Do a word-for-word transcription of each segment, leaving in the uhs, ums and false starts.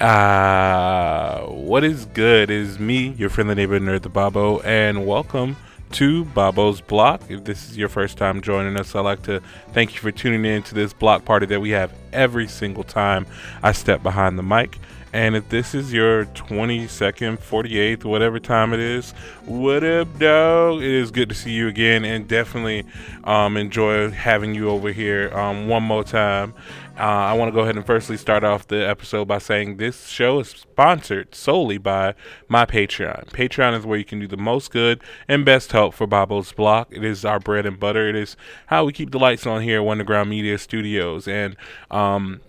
Uh, what is good? It is me, your friendly neighbor, Nerd the Bobo, and welcome to Bobo's Block. If this is your first time joining us, I'd like to thank you for tuning in to this block party that we have every single time I step behind the mic. And if this is your twenty-second, forty-eighth, whatever time it is, what up, dog? It is good to see you again, and definitely um, enjoy having you over here um, one more time. Uh, I want to go ahead and firstly start off the episode by saying this show is sponsored solely by my Patreon. Patreon is where you can do the most good and best help for Bobo's Block. It is our bread and butter. It is how we keep the lights on here at Wonderground Media Studios, and um...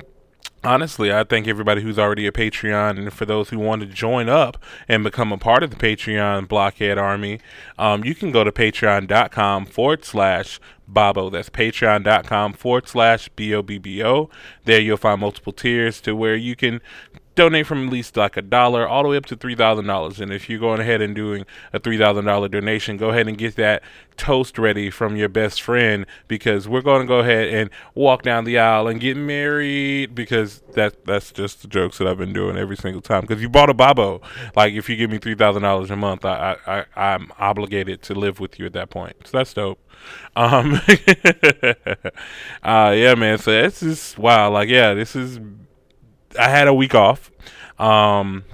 honestly, I thank everybody who's already a Patreon, and for those who want to join up and become a part of the Patreon Blockhead Army, um, you can go to patreon.com forward slash Bobo. That's patreon.com forward slash B O B B O. There you'll find multiple tiers to where you can donate from at least like a dollar all the way up to three thousand dollars. And if you're going ahead and doing a three thousand dollars donation, go ahead and get that toast ready from your best friend, because we're going to go ahead and walk down the aisle and get married, because that that's just the jokes that I've been doing every single time. Because you bought a Bobo. Like, if you give me three thousand dollars a month, I, I, I, I'm obligated to live with you at that point. So that's dope. Um, uh, yeah, man. So that's just wow. Like, yeah, this is... I had a week off. Um,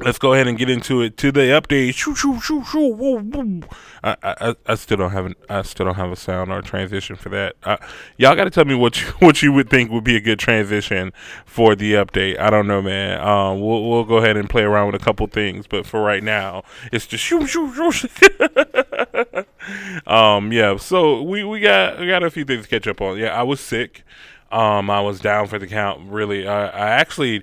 let's go ahead and get into it. To the update. Shoo, shoo, shoo, shoo, woo, woo. I, I, I still don't have an, I still don't have a sound or a transition for that. I, y'all got to tell me what you, what you would think would be a good transition for the update. I don't know, man. Um, we'll we'll go ahead and play around with a couple things, but for right now, it's just shoo, shoo, shoo. um, yeah. So we, we got we got a few things to catch up on. Yeah, I was sick. Um, I was down for the count, really. I, I actually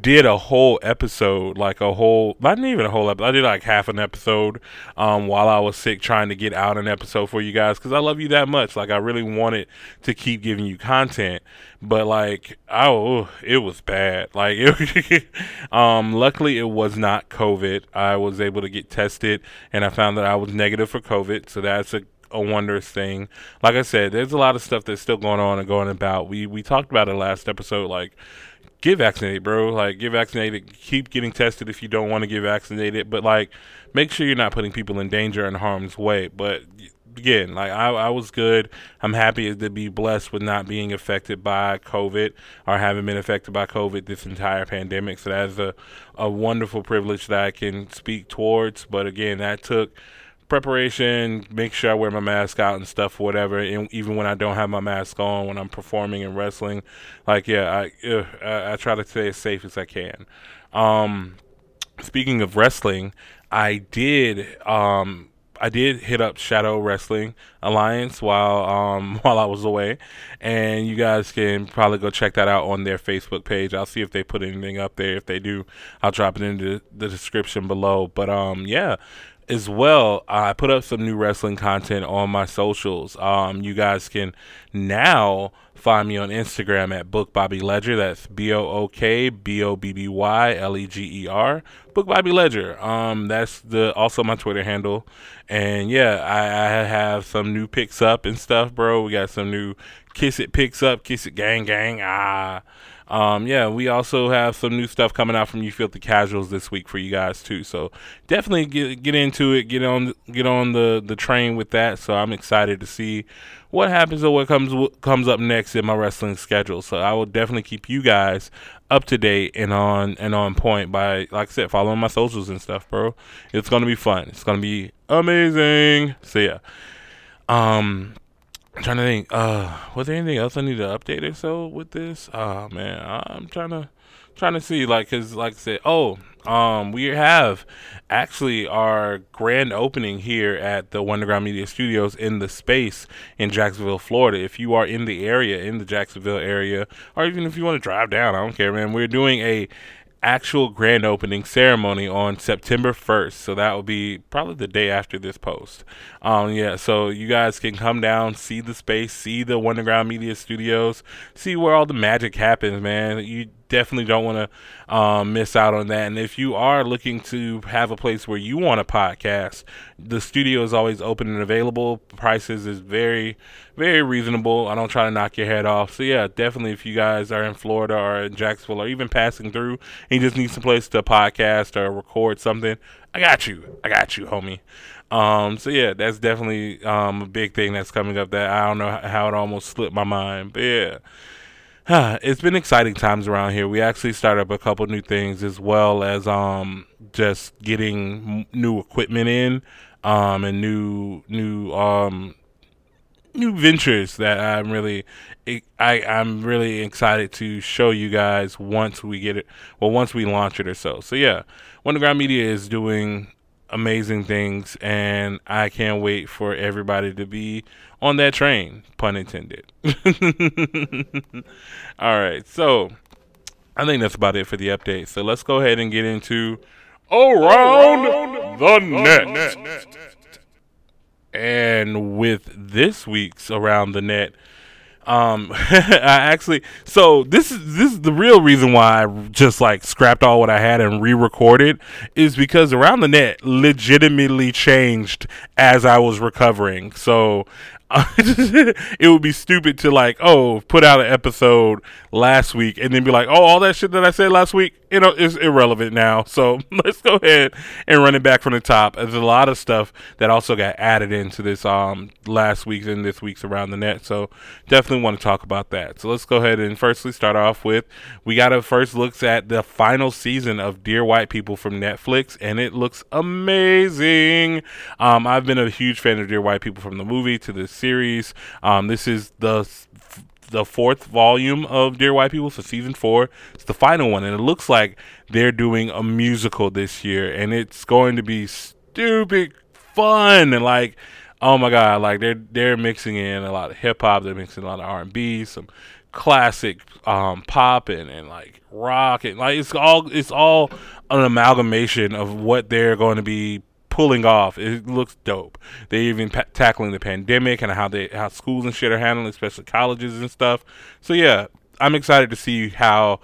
did a whole episode, like a whole, not even a whole episode, I did like half an episode um, while I was sick, trying to get out an episode for you guys, because I love you that much. Like, I really wanted to keep giving you content, but like, oh, it was bad. Like, it, um, luckily it was not COVID. I was able to get tested, and I found that I was negative for COVID, so that's a a wondrous thing. Like I said, there's a lot of stuff that's still going on and going about. We we talked about it last episode. Like, get vaccinated, bro. Like, get vaccinated. Keep getting tested if you don't want to get vaccinated. But like, make sure you're not putting people in danger and harm's way. But again, like, I, I was good. I'm happy to be blessed with not being affected by COVID, or having been affected by COVID this entire pandemic. So that is a, a wonderful privilege that I can speak towards. But again, that took preparation, make sure I wear my mask out and stuff, whatever. And even when I don't have my mask on, when I'm performing and wrestling, like, yeah, I ugh, I, I try to stay as safe as I can. Um, speaking of wrestling, I did um, I did hit up Shadow Wrestling Alliance while um, while I was away, and you guys can probably go check that out on their Facebook page. I'll see if they put anything up there. If they do, I'll drop it into the description below. But um, yeah. As well, I put up some new wrestling content on my socials. Um, you guys can now find me on Instagram at Book Bobby Ledger. That's B O O K B O B B Y L E G E R. Book Bobby Ledger. Um, that's the also my Twitter handle. And yeah, I, I have some new picks up and stuff, bro. We got some new Kiss It picks up, Kiss It Gang Gang. Ah. Um, yeah, we also have some new stuff coming out from You Filthy Casuals this week for you guys too. So definitely get get into it, get on get on the, the train with that. So I'm excited to see what happens or what comes what comes up next in my wrestling schedule. So I will definitely keep you guys up to date and on and on point by, like I said, following my socials and stuff, bro. It's gonna be fun. It's gonna be amazing. So yeah, um. I'm trying to think, uh, was there anything else I need to update or so with this? Oh, man, I'm trying to, trying to see, like, because, like I said, oh, um, we have actually our grand opening here at the Wonderground Media Studios in the space in Jacksonville, Florida. If you are in the area, in the Jacksonville area, or even if you want to drive down, I don't care, man, we're doing a actual grand opening ceremony on September first, so that will be probably the day after this post. Um yeah, so you guys can come down, see the space, see the Wonderground Media Studios, see where all the magic happens, man. You definitely don't want to um, miss out on that. And if you are looking to have a place where you want a podcast, the studio is always open and available. Prices is very, very reasonable. I don't try to knock your head off. So yeah, definitely if you guys are in Florida or in Jacksonville or even passing through and you just need some place to podcast or record something, I got you. I got you, homie. Um, so yeah, that's definitely um, a big thing that's coming up that I don't know how it almost slipped my mind. But yeah. It's been exciting times around here. We actually started up a couple new things as well as um, just getting new equipment in um, and new new um, new ventures that I'm really I, I'm really excited to show you guys once we get it. Well, once we launch it or so. So yeah, Wonderground Media is doing amazing things, and I can't wait for everybody to be on that train, pun intended. All right, so I think that's about it for the update. So let's go ahead and get into Around, Around the, the net. Net. net. And with this week's Around the Net, um, I actually, so this is, this is the real reason why I just like scrapped all what I had and re-recorded is because Around the Net legitimately changed as I was recovering. So it would be stupid to like, oh, put out an episode last week and then be like, oh, all that shit that I said last week, you know, is irrelevant now. So let's go ahead and run it back from the top. There's a lot of stuff that also got added into this um last week's and this week's Around the Net. So definitely want to talk about that. So let's go ahead and firstly start off with, we got a first looks at the final season of Dear White People from Netflix, and it looks amazing. Um, I've been a huge fan of Dear White People from the movie to this series. Um, this is the the fourth volume of Dear White People, so season four. It's the final one, and it looks like they're doing a musical this year, and it's going to be stupid fun and like, oh my god, like they're they're mixing in a lot of hip hop, they're mixing a lot of R and B, some classic um, pop and, and like rock, and like it's all it's all an amalgamation of what they're going to be pulling off. It looks dope. They're even pa- tackling the pandemic and how they how schools and shit are handling, especially colleges and stuff. So yeah, I'm excited to see how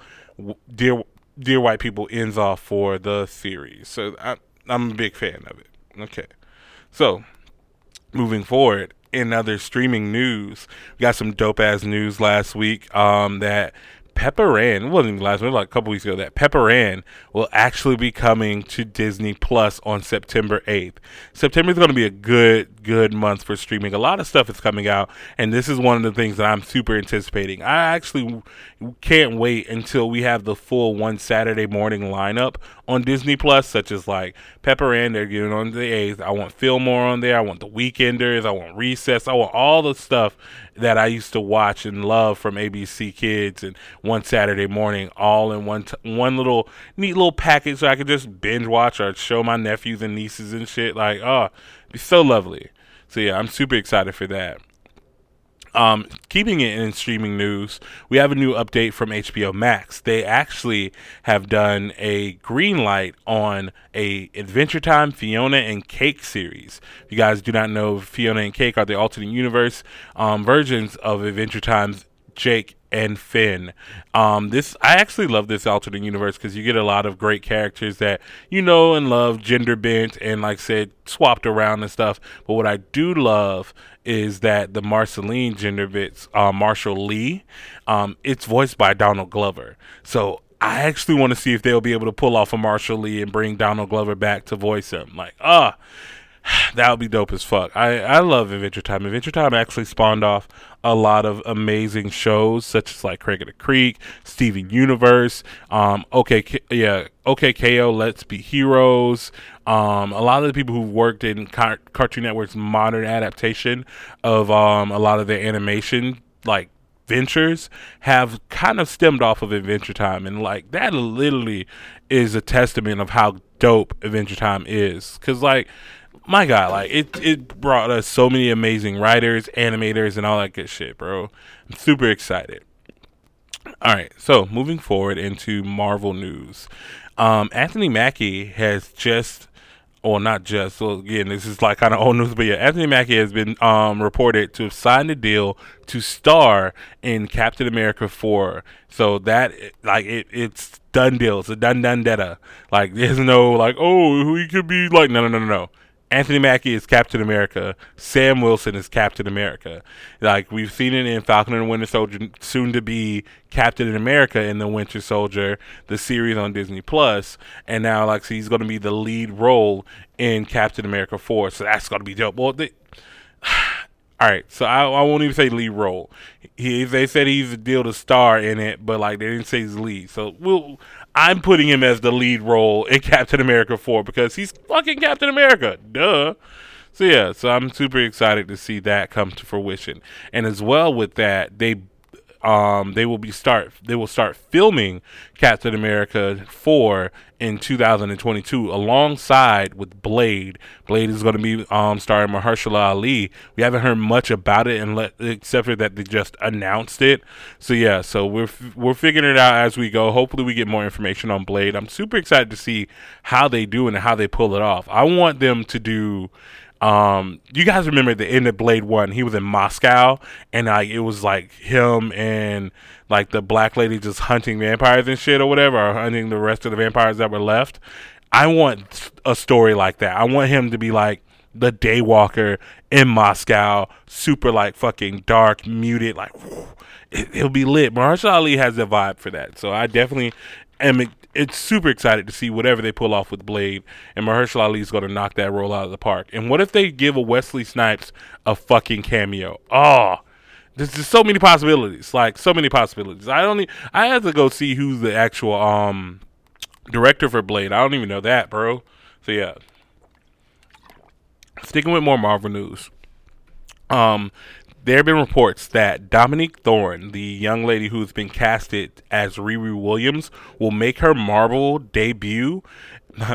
Dear Dear White People ends off for the series. So I, I'm a big fan of it. Okay, so moving forward in other streaming news, we got some dope ass news last week um, that Pepper Ann, it wasn't even last week, like a couple weeks ago, that Pepper Ann will actually be coming to Disney Plus on September eighth. September is going to be a good, good month for streaming. A lot of stuff is coming out, and this is one of the things that I'm super anticipating. I actually can't wait until we have the full One Saturday Morning lineup on Disney Plus, such as like Pepper Ann, they're getting on the eighth. I want Fillmore on there. I want The Weekenders. I want Recess. I want all the stuff that I used to watch and love from A B C Kids and One Saturday Morning, all in one t- one little neat little package, so I could just binge watch or show my nephews and nieces and shit. Like, oh, it'd be so lovely. So yeah, I'm super excited for that. Um, keeping it in streaming news, we have a new update from H B O Max. They actually have done a green light on a Adventure Time Fiona and Cake series. If you guys do not know, Fiona and Cake are the alternate universe um, versions of Adventure Time's Jake and Finn. Um, this I actually love this alternate universe because you get a lot of great characters that you know and love, gender bent and like said swapped around and stuff. But what I do love is that the Marceline gender bits, uh, Marshall Lee, um, it's voiced by Donald Glover. So I actually want to see if they'll be able to pull off a Marshall Lee and bring Donald Glover back to voice him. Like, ah. Uh, That would be dope as fuck. I, I love Adventure Time. Adventure Time actually spawned off a lot of amazing shows, such as like Craig of the Creek, Steven Universe, um, okay, yeah, O K K O, Let's Be Heroes. Um, a lot of the people who worked in Car- Cartoon Network's modern adaptation of um, a lot of their animation, like, ventures have kind of stemmed off of Adventure Time, and like that literally is a testament of how dope Adventure Time is, because like my god, like it it brought us so many amazing writers, animators, and all that good shit, bro. I'm super excited. All right, so moving forward into Marvel news, um Anthony Mackie has just Or not just, so again, this is like kind of old news, but yeah, Anthony Mackie has been um, reported to have signed a deal to star in Captain America four. So that, like, it, it's done deal. It's a done done data. Like, there's no, like, oh, who he could be, like, no, no, no, no, no. Anthony Mackie is Captain America. Sam Wilson is Captain America. Like, we've seen it in Falcon and Winter Soldier, soon to be Captain America in the Winter Soldier, the series on Disney Plus, and now, like, so he's going to be the lead role in Captain America four. So that's going to be dope. Well, they, all right. So I, I won't even say lead role. He, they said he's a deal to star in it, but like they didn't say he's lead. So we'll. I'm putting him as the lead role in Captain America four because he's fucking Captain America. Duh. So, yeah. So, I'm super excited to see that come to fruition. And as well with that, they um, they will be start they will start filming Captain America four in two thousand twenty-two alongside with Blade. Blade is going to be um, starring Mahershala Ali. We haven't heard much about it and let, except for that they just announced it. So yeah, so we're f- we're figuring it out as we go. Hopefully we get more information on Blade. I'm super excited to see how they do and how they pull it off. I want them to do Um, you guys remember the end of Blade One? He was in Moscow, and like it was like him and like the black lady just hunting vampires and shit or whatever, or hunting the rest of the vampires that were left. I want a story like that. I want him to be like the Daywalker in Moscow, super like fucking dark, muted, like whew, it, it'll be lit. Mahershala Ali has a vibe for that, so I definitely am. It's super excited to see whatever they pull off with Blade, and Mahershala Ali is going to knock that role out of the park. And what if they give a Wesley Snipes a fucking cameo? Oh, there's just so many possibilities, like so many possibilities. I don't. Need, I have to go see who's the actual um director for Blade. I don't even know that, bro. So yeah, sticking with more Marvel news. Um. There have been reports that Dominique Thorne, the young lady who's been casted as Riri Williams, will make her Marvel debut,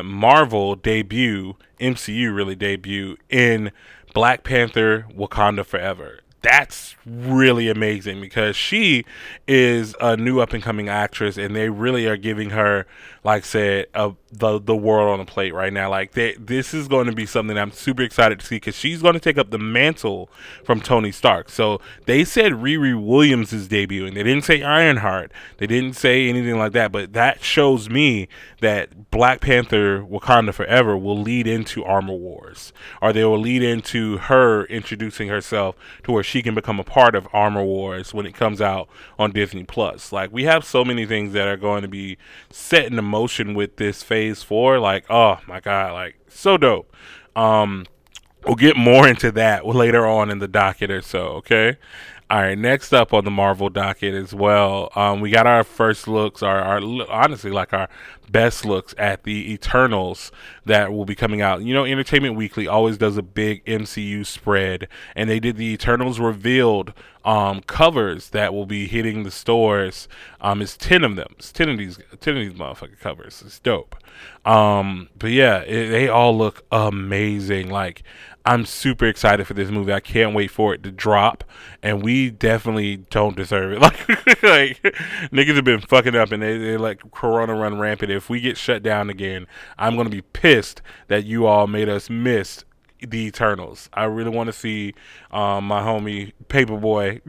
Marvel debut, M C U really debut, in Black Panther: Wakanda Forever. That's really amazing because she is a new up-and-coming actress, and they really are giving her, like I said, a, the the world on a plate right now. Like, they, this is going to be something I'm super excited to see because she's going to take up the mantle from Tony Stark. So they said Riri Williams is debuting. They didn't say Ironheart. They didn't say anything like that, but that shows me that Black Panther: Wakanda Forever will lead into Armor Wars, or they will lead into her introducing herself to where she She can become a part of Armor Wars when it comes out on Disney Plus. Like, we have so many things that are going to be set in motion with this phase four. Like, oh my god, like so dope. Um, we'll get more into that later on in the docket or so. Okay. All right. Next up on the Marvel docket as well, um, we got our first looks, our, our honestly like our best looks at the Eternals that will be coming out. You know, Entertainment Weekly always does a big M C U spread, and they did the Eternals revealed um, covers that will be hitting the stores. Um, it's ten of them. It's ten of these, ten of these motherfucking covers. It's dope. Um, but yeah, it, they all look amazing. Like, I'm super excited for this movie. I can't wait for it to drop, and we definitely don't deserve it. Like, like niggas have been fucking up, and they, they let Corona run rampant. If we get shut down again, I'm going to be pissed that you all made us miss the Eternals. I really want to see um, my homie Paperboy.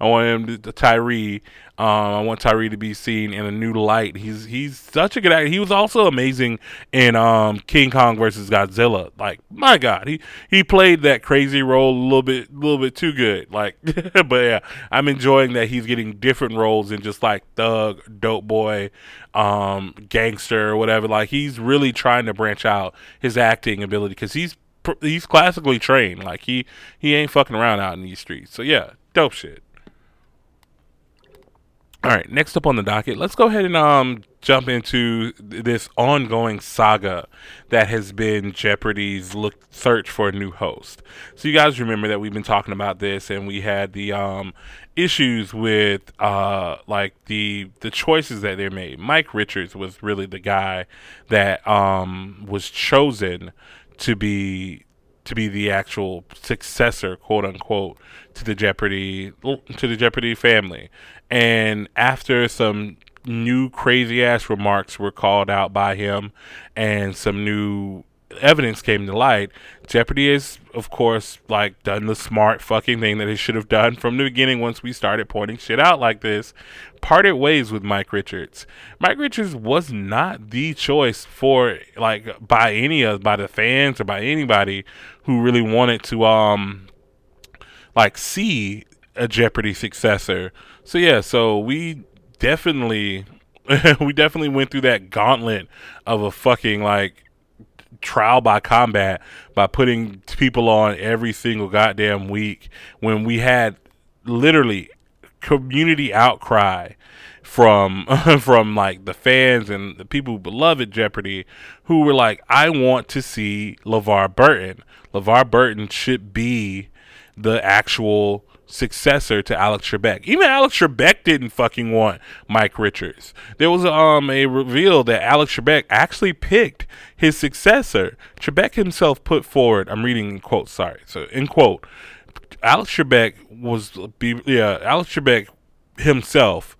I want him to, Tyree. Um, I want Tyree to be seen in a new light. He's he's such a good actor. He was also amazing in um, King Kong versus Godzilla. Like, my God, he he played that crazy role a little bit, little bit too good. Like, but yeah, I'm enjoying that he's getting different roles than just like thug, dope boy, um, gangster, or whatever. Like, he's really trying to branch out his acting ability because he's he's classically trained. Like, he he ain't fucking around out in these streets. So yeah, dope shit. All right, next up on the docket, let's go ahead and um jump into th- this ongoing saga that has been Jeopardy's look search for a new host. So you guys remember that we've been talking about this, and we had the um issues with uh like the the choices that they made. Mike Richards was really the guy that um was chosen to be to be the actual successor, quote unquote, to the Jeopardy to the Jeopardy family. And after some new crazy ass remarks were called out by him and some new evidence came to light, Jeopardy is, of course, like, done the smart fucking thing that it should have done from the beginning once we started pointing shit out like this, parted ways with Mike Richards. Mike Richards was not the choice for, like, by any of, by the fans or by anybody who really wanted to, um, like, see a Jeopardy successor. So, yeah, so we definitely, we definitely went through that gauntlet of a fucking, like, trial by combat by putting people on every single goddamn week when we had literally community outcry from from like the fans and the people who beloved Jeopardy, who were like, I want to see LeVar Burton. LeVar Burton should be the actual successor to Alex Trebek. Even Alex Trebek didn't fucking want Mike Richards. There was um a reveal that Alex Trebek actually picked his successor. Trebek himself put forward, I'm reading in quote, sorry, so in quote, Alex Trebek was, yeah, Alex Trebek himself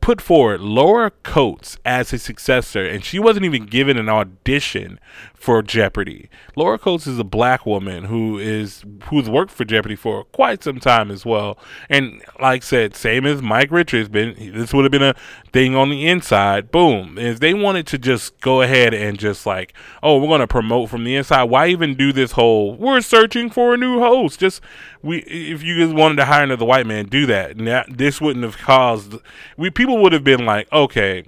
put forward Laura Coates as his successor, and she wasn't even given an audition for Jeopardy. Laura Coates is a black woman who is who's worked for Jeopardy for quite some time as well. And like I said, same as Mike Richards, been this would have been a thing on the inside. Boom. If they wanted to just go ahead and just like, oh, we're gonna promote from the inside, why even do this whole we're searching for a new host? Just we if you just wanted to hire another white man, do that. Now, this wouldn't have caused we people would have been like, okay,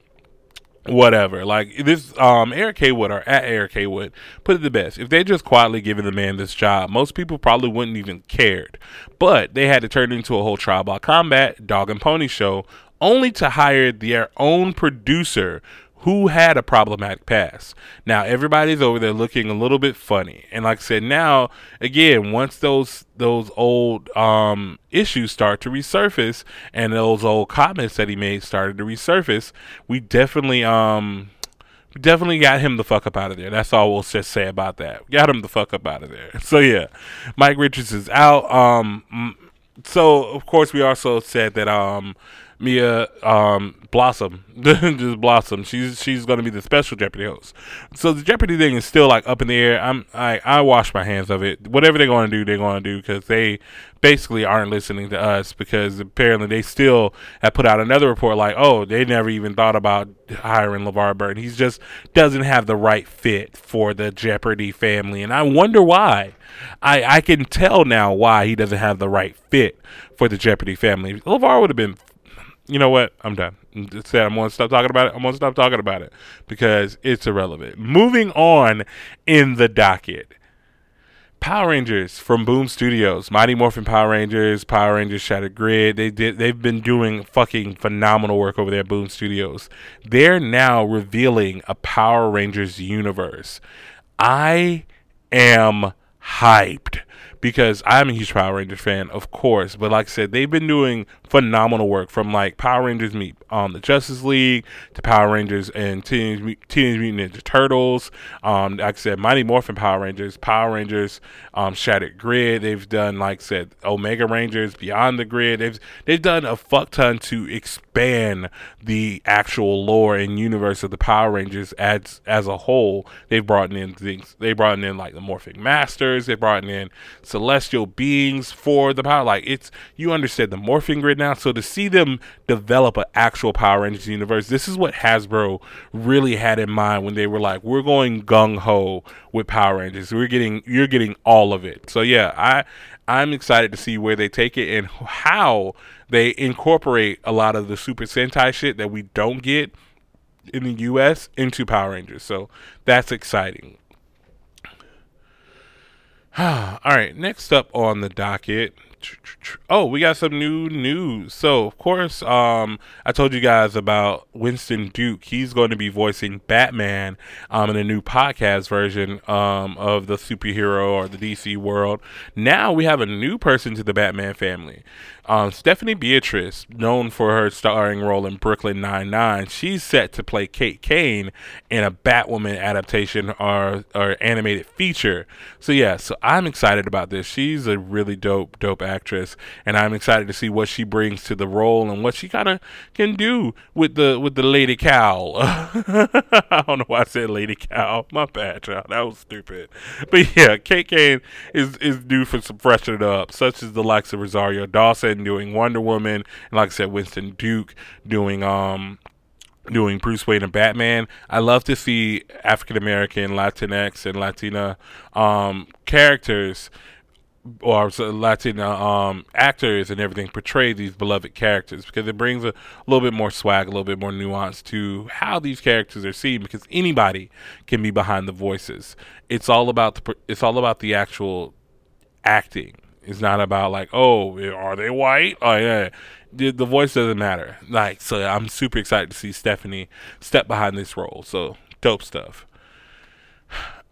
whatever. Like this, um, Eric K. Wood or at Eric K. Wood put it the best. If they just quietly given the man this job, most people probably wouldn't even cared. But they had to turn it into a whole trial by combat, dog and pony show, only to hire their own producer who had a problematic past. Now everybody's over there looking a little bit funny. And like I said, now again, once those those old um, issues start to resurface and those old comments that he made started to resurface, we definitely um we definitely got him the fuck up out of there. That's all we'll just say about that. Got him the fuck up out of there. So yeah, Mike Richards is out. Um, so of course we also said that um. Mia um, Blossom, just Blossom. She's she's gonna be the special Jeopardy host. So the Jeopardy thing is still like up in the air. I'm I I wash my hands of it. Whatever they're gonna do, they're gonna do because they basically aren't listening to us, because apparently they still have put out another report like, oh, they never even thought about hiring LeVar Burton. He just doesn't have the right fit for the Jeopardy family, and I wonder why. I I can tell now why he doesn't have the right fit for the Jeopardy family. LeVar would have been. You know what? I'm done. Said I'm going to stop talking about it. I'm going to stop talking about it because it's irrelevant. Moving on in the docket. Power Rangers from Boom Studios, Mighty Morphin Power Rangers, Power Rangers Shattered Grid. They did. They've been doing fucking phenomenal work over there at Boom Studios. They're now revealing a Power Rangers universe. I am hyped. Because I'm a huge Power Rangers fan, of course. But like I said, they've been doing phenomenal work from like Power Rangers meet um, the Justice League to Power Rangers and Teenage, Teenage Mutant Ninja Turtles. Um, like I said, Mighty Morphin Power Rangers, Power Rangers um, Shattered Grid. They've done, like I said, Omega Rangers, Beyond the Grid. They've, they've done a fuck ton to expand the actual lore and universe of the Power Rangers as as a whole. They've brought in things. They brought in like the Morphin Masters. They brought in celestial beings for the power, like it's you understand the morphing grid now. So to see them develop an actual Power Rangers universe, this is what Hasbro really had in mind when they were like, we're going gung-ho with Power Rangers, we're getting you're getting all of it. So yeah, I I'm excited to see where they take it and how they incorporate a lot of the Super Sentai shit that we don't get in the U S into Power Rangers. So that's exciting. All right, next up on the docket, oh, we got some new news. So, of course, um, I told you guys about Winston Duke. He's going to be voicing Batman um, in a new podcast version um, of the superhero or the D C world. Now we have a new person to the Batman family. Um, Stephanie Beatriz, known for her starring role in Brooklyn Nine-Nine, she's set to play Kate Kane in a Batwoman adaptation or, or animated feature. So, yeah, so I'm excited about this. She's a really dope, dope actress. actress, and I'm excited to see what she brings to the role and what she kind of can do with the with the lady cow. I don't know why I said lady cow. My bad, child. That was stupid. But yeah, Kate Kane is is due for some freshening up, such as the likes of Rosario Dawson doing Wonder Woman, and like I said, Winston Duke doing um. doing Bruce Wayne and Batman. I love to see African American, Latinx, and Latina um, characters, or Latina um, actors and everything, portray these beloved characters, because it brings a little bit more swag, a little bit more nuance to how these characters are seen, because anybody can be behind the voices. It's all about the, it's all about the actual acting. It's not about like, oh, are they white? Oh, yeah. The, the voice doesn't matter. Like, so I'm super excited to see Stephanie step behind this role. So, dope stuff.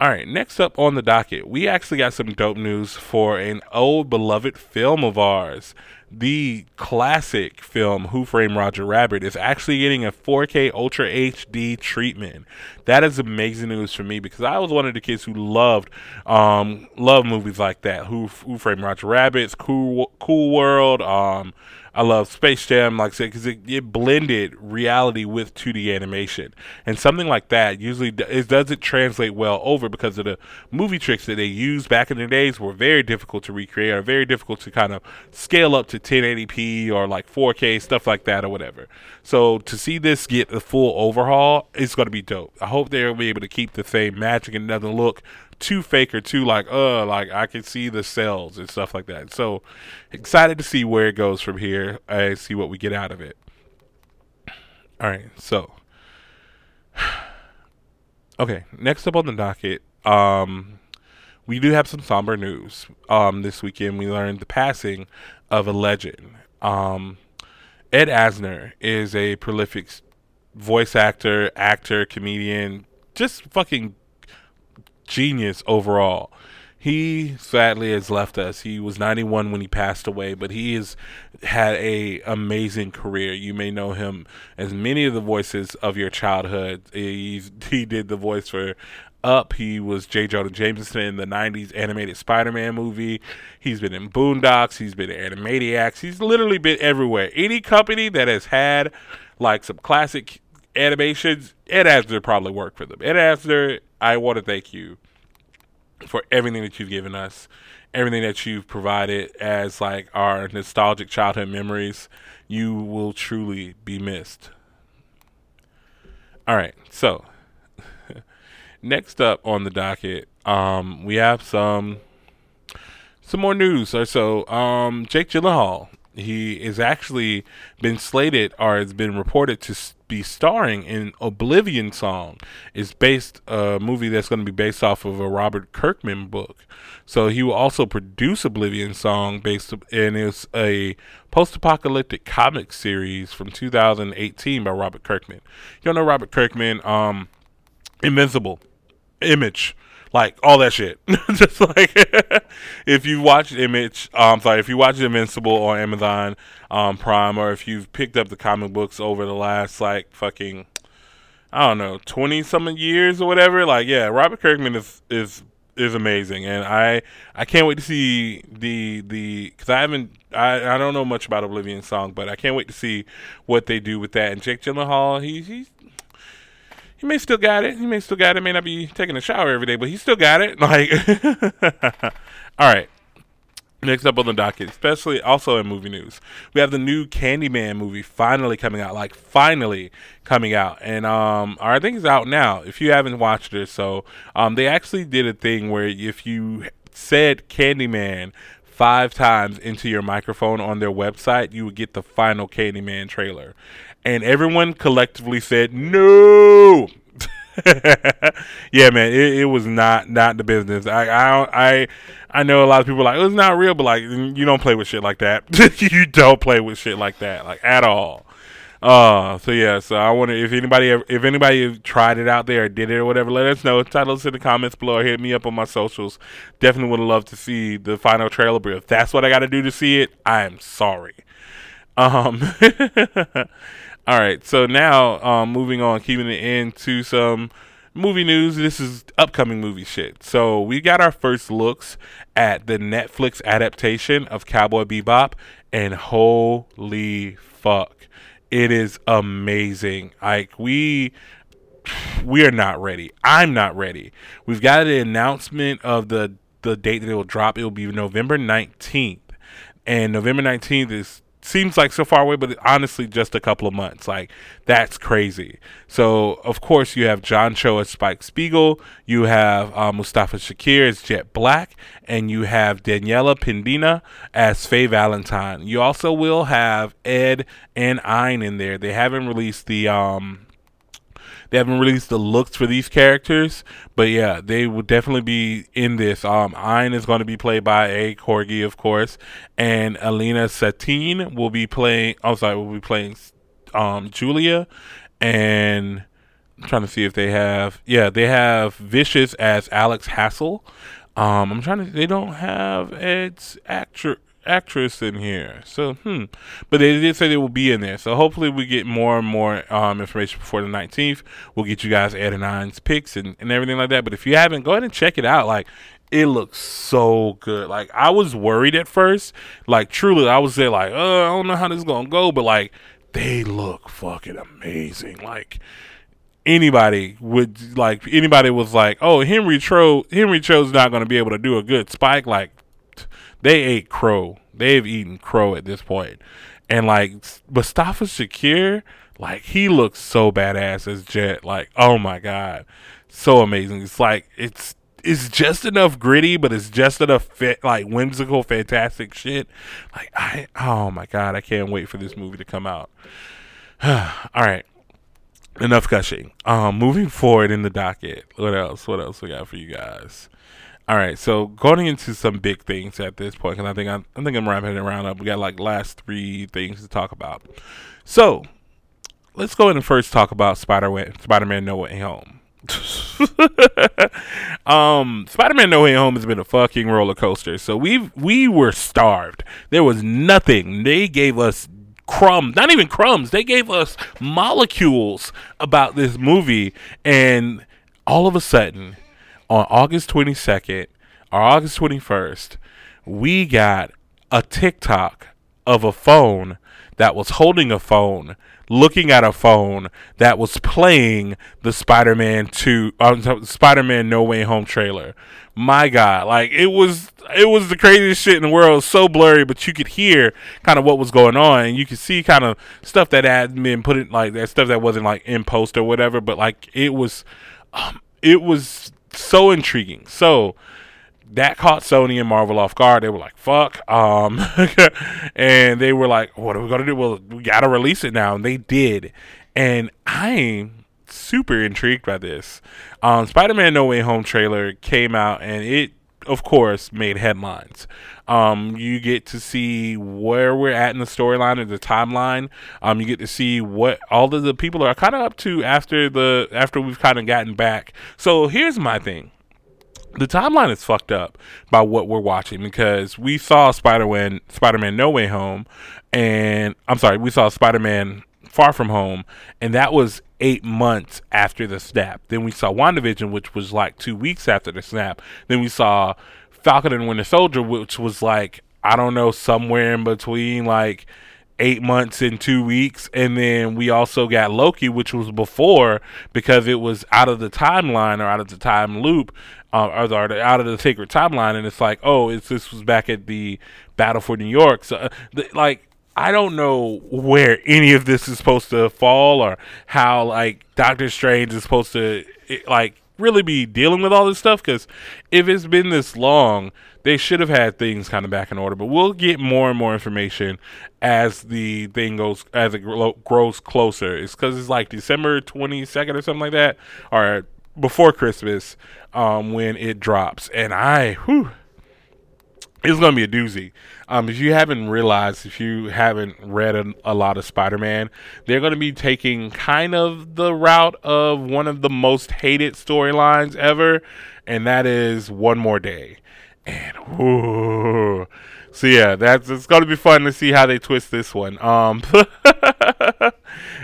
All right, next up on the docket, we actually got some dope news for an old beloved film of ours. The classic film Who Framed Roger Rabbit is actually getting a four K Ultra H D treatment. That is amazing news for me, because I was one of the kids who loved um, loved movies like that. Who Who Framed Roger Rabbit's Cool Cool World. Um, I love Space Jam, like I said, because it, it blended reality with two D animation. And something like that usually d- it doesn't translate well over, because of the movie tricks that they used back in the days were very difficult to recreate, or very difficult to kind of scale up to ten eighty p or like four K, stuff like that or whatever. So to see this get a full overhaul, it's going to be dope. I hope they'll be able to keep the same magic and doesn't look too fake or too like, uh, like I can see the cells and stuff like that. So excited to see where it goes from here and see what we get out of it. All right. So, okay. Next up on the docket, um, we do have some somber news. Um, this weekend we learned the passing of a legend. Um, Ed Asner is a prolific voice actor, actor, comedian, just fucking genius overall. He sadly has left us. He was ninety-one when he passed away, but he has had a amazing career. You may know him as many of the voices of your childhood. He's, he did the voice for Up. He was J. Jonah Jameson in the nineties animated Spider-Man movie. He's been in Boondocks. He's been in Animaniacs. He's literally been everywhere. Any company that has had like some classic animations, Ed Asner probably worked for them. Ed Asner, I want to thank you for everything that you've given us, everything that you've provided as like our nostalgic childhood memories. You will truly be missed. All right, so next up on the docket, um, we have some some more news or so. Um, Jake Gyllenhaal, he is actually been slated or has been reported to be starring in Oblivion Song. It's based a movie that's going to be based off of a Robert Kirkman book. So he will also produce Oblivion Song, based and it's a post-apocalyptic comic series from two thousand eighteen by Robert Kirkman. You don't know Robert Kirkman? Um, Invincible, Image, like all that shit. Just like if you watched Image, um, sorry, if you watched Invincible on Amazon um, Prime, or if you've picked up the comic books over the last like fucking, I don't know, twenty some years or whatever. Like, yeah, Robert Kirkman is is is amazing, and I I can't wait to see the the because I haven't I I don't know much about Oblivion Song, but I can't wait to see what they do with that. And Jake Gyllenhaal, he he's He may still got it. He may still got it. May not be taking a shower every day, but he still got it. Like, all right. Next up on the docket, especially also in movie news, we have the new Candyman movie finally coming out. Like, finally coming out, and um, I think it's out now. If you haven't watched it, so um, they actually did a thing where if you said Candyman five times into your microphone on their website, you would get the final Candyman trailer. And everyone collectively said, no. Yeah, man, it, it was not, not the business. I, I, I, I know a lot of people are like, oh, it's not real, but like, you don't play with shit like that. You don't play with shit like that, like at all. Uh, so yeah, so I wonder if anybody, if anybody tried it out there or did it or whatever, let us know. Title us in the comments below, or hit me up on my socials. Definitely would love to see the final trailer, but if that's what I got to do to see it, I am sorry. Um, all right. So now, um, moving on, keeping it into some movie news. This is upcoming movie shit. So we got our first looks at the Netflix adaptation of Cowboy Bebop, and holy fuck, it is amazing. Like, we... we are not ready. I'm not ready. We've got an announcement of the, the date that it will drop. It will be November nineteenth. And November nineteenth is seems like so far away, but honestly, just a couple of months. Like, that's crazy. So, of course, you have John Cho as Spike Spiegel. You have uh, Mustafa Shakir as Jet Black. And you have Daniela Pindina as Faye Valentine. You also will have Ed and Ayn in there. They haven't released the... um. They haven't released the looks for these characters, but yeah, they will definitely be in this. Um, Ayn is going to be played by a Corgi, of course, and Alina Satine will be playing. I'm oh, sorry, will be playing um, Julia, and I'm trying to see if they have. Yeah, they have Vicious as Alex Hassel. Um, I'm trying to. They don't have Ed's actor. actress in here, so hmm but they did say they will be in there, so hopefully we get more and more um information before the nineteenth. We'll get you guys Ed and Ian's picks and, and everything like that. But if you haven't, go ahead and check it out. Like, it looks so good. Like, I was worried at first, like, truly, I was there like, oh, I don't know how this is gonna go, but like, they look fucking amazing. Like, anybody would like anybody was like, oh, Henry Cho Henry Cho's not gonna be able to do a good Spike. Like, they ate crow. They've eaten crow at this point. And, like, Mustafa Shakir, like, he looks so badass as Jet. Like, oh, my God. So amazing. It's, like, it's it's just enough gritty, but it's just enough, fa- like, whimsical, fantastic shit. Like, I, oh, my God, I can't wait for this movie to come out. All right. Enough gushing. Um, moving forward in the docket. What else? What else we got for you guys? All right, so going into some big things at this point, because I think I'm, I think I'm wrapping it around up. We got like last three things to talk about. So let's go in and first talk about Spider-Man, Spider-Man No Way Home. um, Spider-Man No Way Home has been a fucking roller coaster. So we we were starved. There was nothing. They gave us crumbs, not even crumbs. They gave us molecules about this movie, and all of a sudden, on August twenty-second or August twenty-first, we got a TikTok of a phone that was holding a phone, looking at a phone that was playing the Spider-Man two, uh, Spider-Man No Way Home trailer. My God, like it was, it was the craziest shit in the world. So blurry, but you could hear kind of what was going on, and you could see kind of stuff that had been put in, like that stuff that wasn't like in post or whatever. But like it was, um, it was. so intriguing. So that caught Sony and Marvel off guard. They were like, fuck. Um, and they were like, what are we going to do? Well, we got to release it now. And they did. And I'm super intrigued by this. Um, Spider-Man No Way Home trailer came out, and it, of course, made headlines. Um, you get to see where we're at in the storyline and the timeline. Um, you get to see what all of the people are kind of up to after the after we've kind of gotten back. So here's my thing. The timeline is fucked up by what we're watching, because we saw Spider-Man, Spider-Man No Way Home, and I'm sorry, we saw Spider-Man Far From Home, and that was eight months after the snap. Then we saw WandaVision, which was like two weeks after the snap. Then we saw Falcon and Winter Soldier, which was like, I don't know, somewhere in between like eight months and two weeks. And then we also got Loki, which was before, because it was out of the timeline or out of the time loop, uh, or, the, or out of the sacred timeline. And it's like, oh, it's, this was back at the Battle for New York. So uh, the, like, I don't know where any of this is supposed to fall, or how like Doctor Strange is supposed to like really be dealing with all this stuff. Because if it's been this long, they should have had things kind of back in order. But we'll get more and more information as the thing goes, as it grows closer. It's because it's like December twenty-second or something like that, or before Christmas, um, when it drops. And I, whew. It's going to be a doozy. Um, if you haven't realized, if you haven't read a, a lot of Spider-Man, they're going to be taking kind of the route of one of the most hated storylines ever, and that is One More Day. And ooh. So yeah, that's it's going to be fun to see how they twist this one. Um,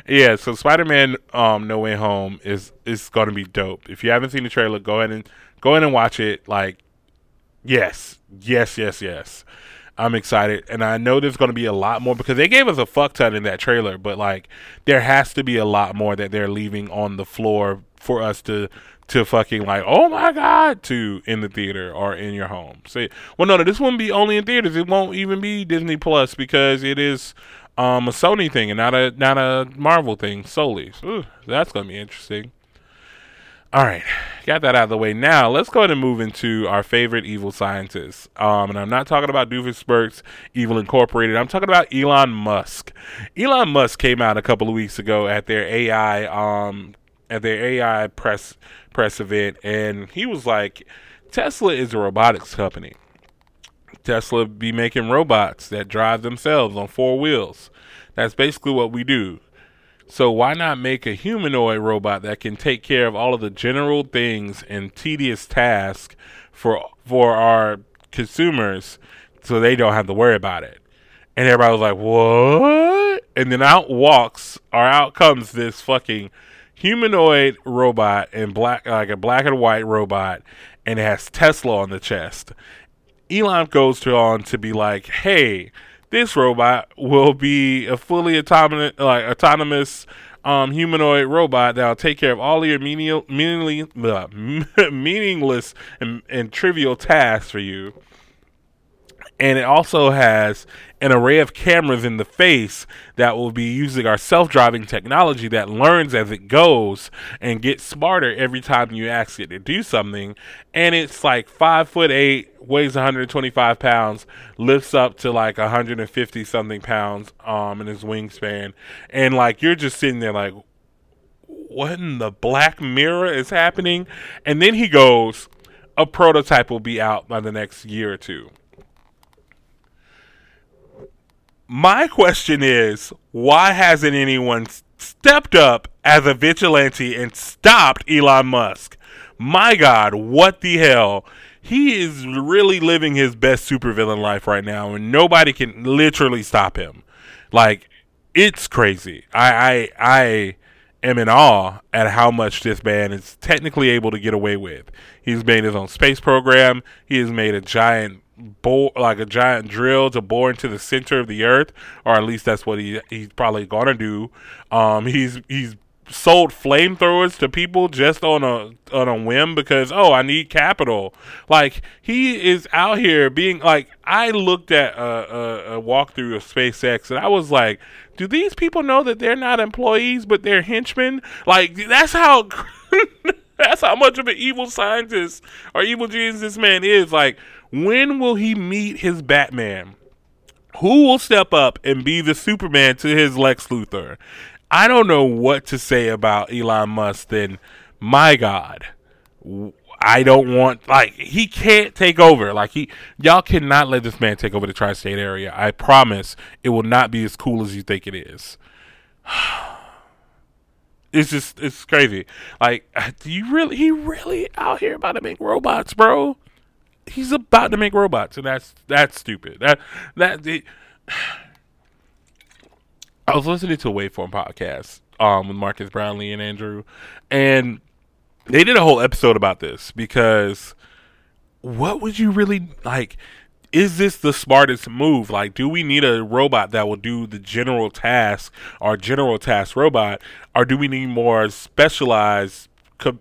Yeah, so Spider-Man um, No Way Home is is going to be dope. If you haven't seen the trailer, go ahead and go ahead and watch it. Like, yes, yes, yes, yes. I'm excited, and I know there's going to be a lot more because they gave us a fuck ton in that trailer, but like there has to be a lot more that they're leaving on the floor for us to to fucking like, oh my God, to in the theater or in your home. See, well, no, no, this wouldn't be only in theaters. It won't even be Disney Plus because it is um, a Sony thing and not a not a Marvel thing solely. Ooh, that's going to be interesting. All right, got that out of the way. Now, let's go ahead and move into our favorite evil scientists. Um, and I'm not talking about Doofenshmirtz, Evil Incorporated. I'm talking about Elon Musk. Elon Musk came out a couple of weeks ago at their A I um, at their A I press press event, and he was like, Tesla is a robotics company. Tesla be making robots that drive themselves on four wheels. That's basically what we do. So why not make a humanoid robot that can take care of all of the general things and tedious tasks for for our consumers so they don't have to worry about it? And everybody was like, what? And then out walks or out comes this fucking humanoid robot in black, like a black and white robot, and it has Tesla on the chest. Elon goes to on to be like, hey, this robot will be a fully autonomous, like autonomous um, humanoid robot that will take care of all your menial, meaning, uh, meaningless and, and trivial tasks for you. And it also has an array of cameras in the face that will be using our self-driving technology that learns as it goes and gets smarter every time you ask it to do something. And it's like five foot eight, weighs one hundred twenty-five pounds, lifts up to like one hundred fifty something pounds um, in his wingspan. And like, you're just sitting there like, what in the Black Mirror is happening? And then he goes, a prototype will be out by the next year or two. My question is, why hasn't anyone stepped up as a vigilante and stopped Elon Musk? My God, what the hell? He is really living his best supervillain life right now, and nobody can literally stop him. Like, it's crazy. I, I, I am in awe at how much this man is technically able to get away with. He's made his own space program. He has made a giant... Bore, like a giant drill to bore into the center of the earth, or at least that's what he he's probably gonna do. Um, he's he's sold flamethrowers to people just on a on a whim because oh, I need capital. Like, he is out here being like, I looked at a, a, a walkthrough of SpaceX and I was like, do these people know that they're not employees but they're henchmen? Like, that's how that's how much of an evil scientist or evil genius this man is. Like, when will he meet his Batman? Who will step up and be the Superman to his Lex Luthor? I don't know what to say about Elon Musk. Then, my God, I don't want, like, he can't take over. Like, he, y'all cannot let this man take over the tri-state area. I promise it will not be as cool as you think it is. It's just, it's crazy. Like, do you really, he really out here about to make robots, bro? He's about to make robots, and that's that's stupid. That that it, I was listening to a Waveform podcast um, with Marcus Brownlee and Andrew, and they did a whole episode about this because what would you really like? Is this the smartest move? Like, do we need a robot that will do the general task or general task robot, or do we need more specialized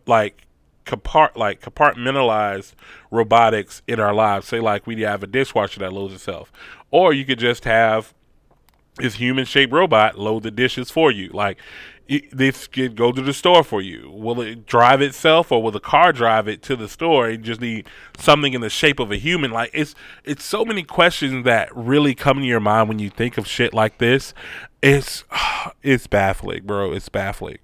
like? Compart- like compartmentalized robotics in our lives? Say like we have a dishwasher that loads itself, or you could just have this human shaped robot load the dishes for you. Like, it, this could go to the store for you. Will it drive itself, or will the car drive it to the store? You just need something in the shape of a human. Like, it's it's so many questions that really come to your mind when you think of shit like this. It's it's baffling, bro. It's baffling.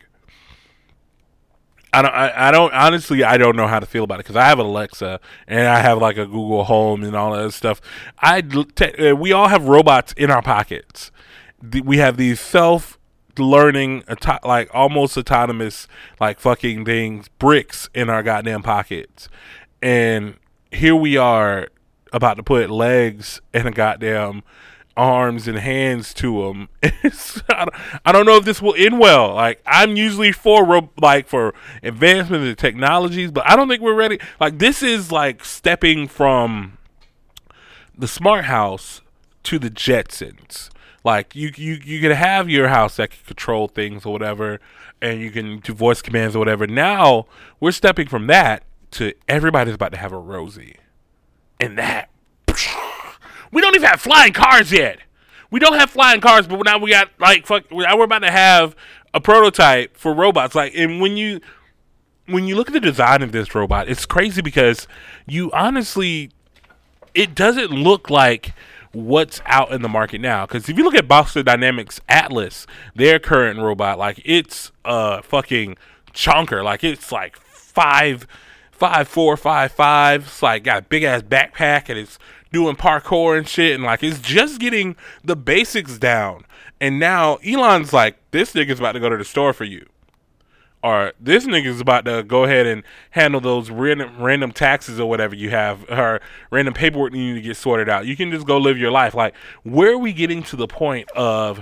I don't, I, I don't, honestly, I don't know how to feel about it because I have an Alexa and I have like a Google Home and all that stuff. I, te- we all have robots in our pockets. The, we have these self-learning, auto- like almost autonomous, like fucking things, bricks in our goddamn pockets. And here we are about to put legs in a goddamn arms and hands to him. I, don't, I don't know if this will end well. Like, I'm usually for like for advancement in the technologies, but I don't think we're ready. Like, this is like stepping from the smart house to the Jetsons. Like, you you you can have your house that can control things or whatever, and you can do voice commands or whatever. Now we're stepping from that to everybody's about to have a Rosie, and that. We don't even have flying cars yet. We don't have flying cars, but now we got like fuck. Now we're about to have a prototype for robots. Like, and when you when you look at the design of this robot, it's crazy because you honestly, it doesn't look like what's out in the market now. Because if you look at Boston Dynamics Atlas, their current robot, like it's a fucking chonker. Like it's like five, five, four, five, five. It's like got a big ass backpack and it's doing parkour and shit, and like it's just getting the basics down. And now Elon's like, this nigga's about to go to the store for you, or this nigga's about to go ahead and handle those random random taxes or whatever you have, or random paperwork you need to get sorted out. You can just go live your life. Like, where are we getting to the point of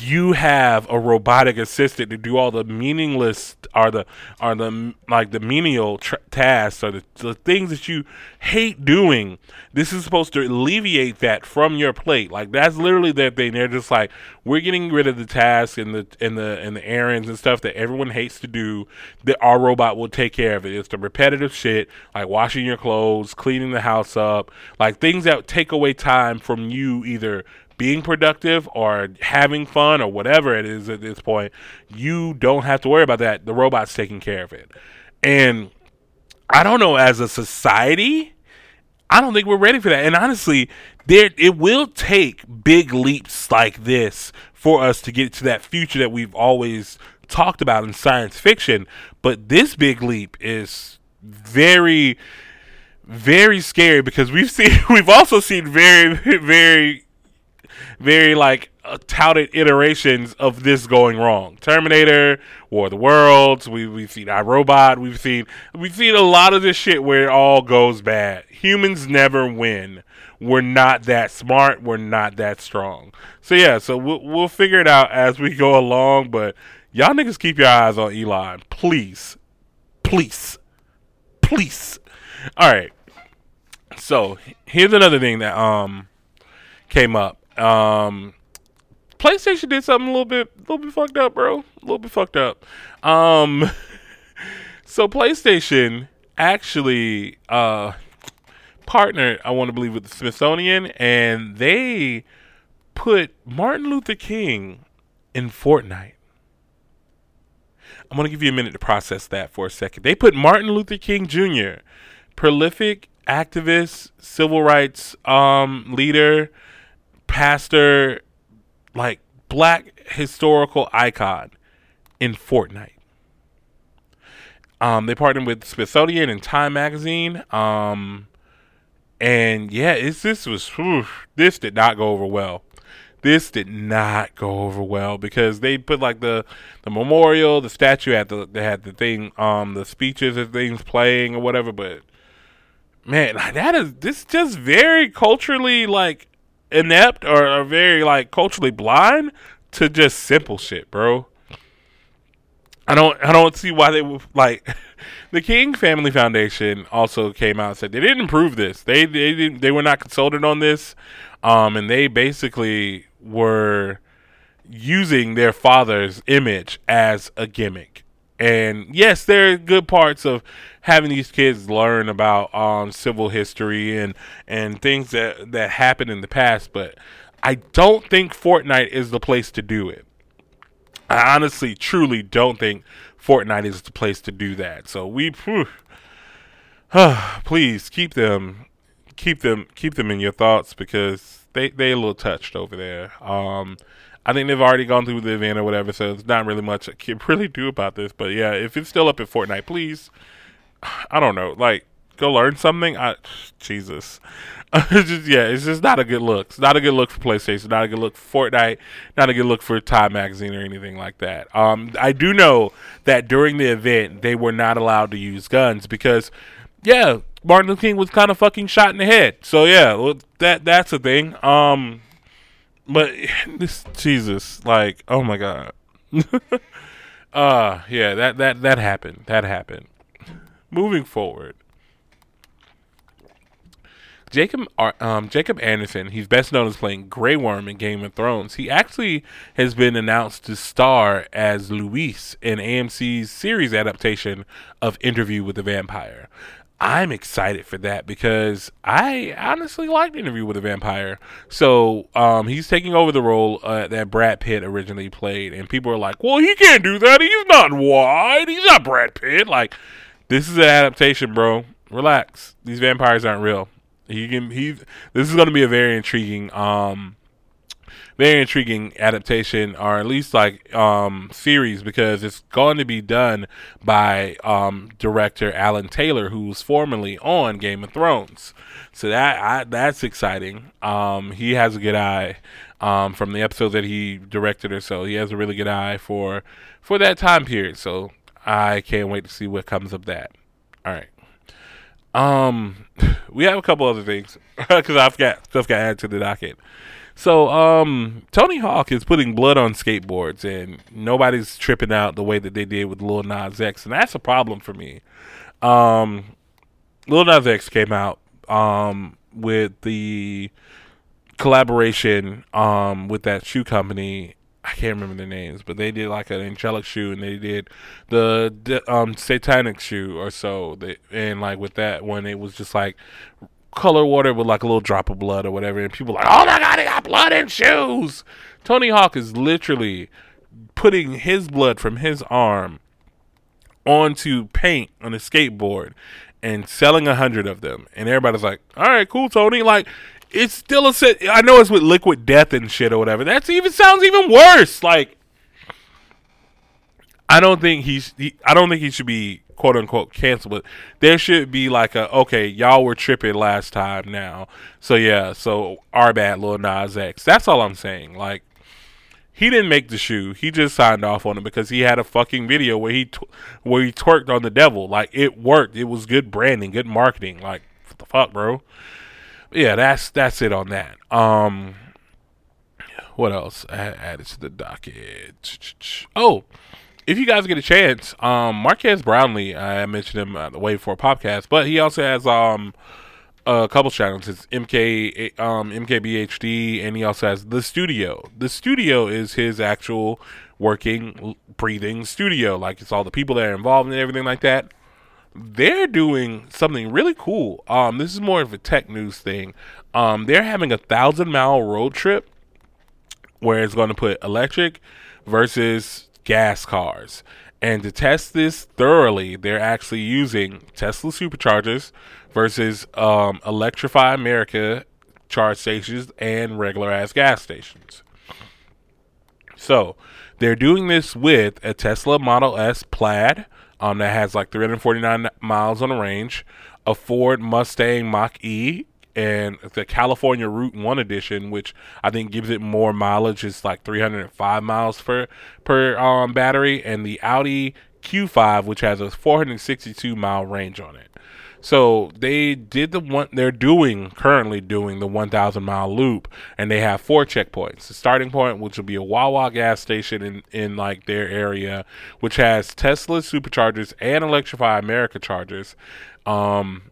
you have a robotic assistant to do all the meaningless or the are the like the menial tr- tasks or the, the things that you hate doing? This is supposed to alleviate that from your plate. Like, that's literally their thing. They're just like, we're getting rid of the tasks and the and the and the errands and stuff that everyone hates to do. That our robot will take care of it. It's the repetitive shit like washing your clothes, cleaning the house up, like things that take away time from you either being productive or having fun or whatever it is at this point. You don't have to worry about that. The robot's taking care of it. And I don't know, as a society, I don't think we're ready for that. And honestly, there it will take big leaps like this for us to get to that future that we've always talked about in science fiction. But this big leap is very, very scary because we've seen, we've also seen very, very, very like uh, touted iterations of this going wrong. Terminator, War of the Worlds, we, we've seen iRobot, we've seen we've seen a lot of this shit where it all goes bad. Humans never win. We're not that smart. We're not that strong. So yeah, so we'll, we'll figure it out as we go along, but y'all niggas keep your eyes on Elon. Please. Please. Please. All right. So here's another thing that um came up. Um, PlayStation did something a little bit, a little bit fucked up, bro. A little bit fucked up. Um, so PlayStation actually uh, partnered, I want to believe, with the Smithsonian, and they put Martin Luther King in Fortnite. I'm going to give you a minute to process that for a second. They put Martin Luther King Junior, prolific activist, civil rights um, leader, pastor, like black historical icon, in Fortnite. Um, they partnered with Smithsonian and Time Magazine. Um, and yeah, it's, this was, whew, this did not go over well. This did not go over well because they put like the, the memorial, the statue at the, they had the thing, um, the speeches and things playing or whatever. But man, like that is, this just very culturally like, inept or, or very like culturally blind to just simple shit, bro. I don't I don't see why they would like. The King Family Foundation also came out and said they didn't approve this. They they didn't, they were not consulted on this, um, and they basically were using their father's image as a gimmick. And yes, there are good parts of having these kids learn about um, civil history and, and things that, that happened in the past, but I don't think Fortnite is the place to do it. I honestly, truly don't think Fortnite is the place to do that. So we, whew, huh, please keep them, keep them, keep them in your thoughts because they they a little touched over there. Um, I think they've already gone through the event or whatever, so it's not really much I can really do about this. But yeah, if it's still up at Fortnite, please, I don't know, like, go learn something. I, Jesus. It's just, yeah, it's just not a good look. It's not a good look for PlayStation, not a good look for Fortnite, not a good look for Time Magazine or anything like that. Um, I do know that during the event, they were not allowed to use guns because, yeah, Martin Luther King was kind of fucking shot in the head. So yeah, well, that that's a thing. Um... But this Jesus, like, oh my God. uh yeah, that, that that happened. That happened. Moving forward. Jacob um, Jacob Anderson, he's best known as playing Grey Worm in Game of Thrones. He actually has been announced to star as Luis in A M C's series adaptation of Interview with the Vampire. I'm excited for that because I honestly liked Interview with a Vampire. So um, he's taking over the role uh, that Brad Pitt originally played. And people are like, well, he can't do that. He's not white. He's not Brad Pitt. Like, this is an adaptation, bro. Relax. These vampires aren't real. He can. He. This is going to be a very intriguing, um, very intriguing adaptation, or at least like um, series, because it's going to be done by um, director Alan Taylor, who was formerly on Game of Thrones. So that I, that's exciting. Um, he has a good eye um, from the episodes that he directed, or so. He has a really good eye for for that time period. So I can't wait to see what comes of that. All right. Um, we have a couple other things because I've got stuff got added to the docket. So, um, Tony Hawk is putting blood on skateboards, and nobody's tripping out the way that they did with Lil Nas X, and that's a problem for me. Um, Lil Nas X came out um with the collaboration um with that shoe company. I can't remember their names, but they did like an angelic shoe, and they did the, the um, satanic shoe or so. They, and like with that one, it was just like color water with like a little drop of blood or whatever. And people were like, oh my God, they got blood in shoes. Tony Hawk is literally putting his blood from his arm onto paint on a skateboard and selling a hundred of them. And everybody's like, all right, cool, Tony. Like, it's still a set. I know it's with Liquid Death and shit or whatever. That's even sounds even worse. Like, I don't think he's. He, I don't think he should be quote unquote canceled. But there should be like a okay, y'all were tripping last time. Now, so yeah, so our bad, Lil Nas X. That's all I'm saying. Like, he didn't make the shoe. He just signed off on it because he had a fucking video where he tw- where he twerked on the devil. Like, it worked. It was good branding, good marketing. Like, what the fuck, bro. Yeah, that's that's it on that. Um, what else I added to the docket? Oh, if you guys get a chance, um, Marquez Brownlee, I mentioned him on the Wave four podcast, but he also has um a couple channels. It's M K um M K B H D, and he also has The Studio. The Studio is his actual working, breathing studio. Like, it's all the people that are involved and everything like that. They're doing something really cool. Um, this is more of a tech news thing. Um, they're having a thousand mile road trip where it's going to put electric versus gas cars. And to test this thoroughly, they're actually using Tesla superchargers versus um, Electrify America charge stations and regular ass gas stations. So they're doing this with a Tesla Model S Plaid, Um, that has like three hundred forty-nine miles on the range, a Ford Mustang Mach-E, and the California Route one edition, which I think gives it more mileage. It's like three hundred five miles per, per um, battery, and the Audi Q five, which has a four hundred sixty-two mile range on it. So they did the one they're doing currently doing the one thousand mile loop, and they have four checkpoints. The starting point, which will be a Wawa gas station in, in like their area, which has Tesla superchargers and Electrify America chargers. Um,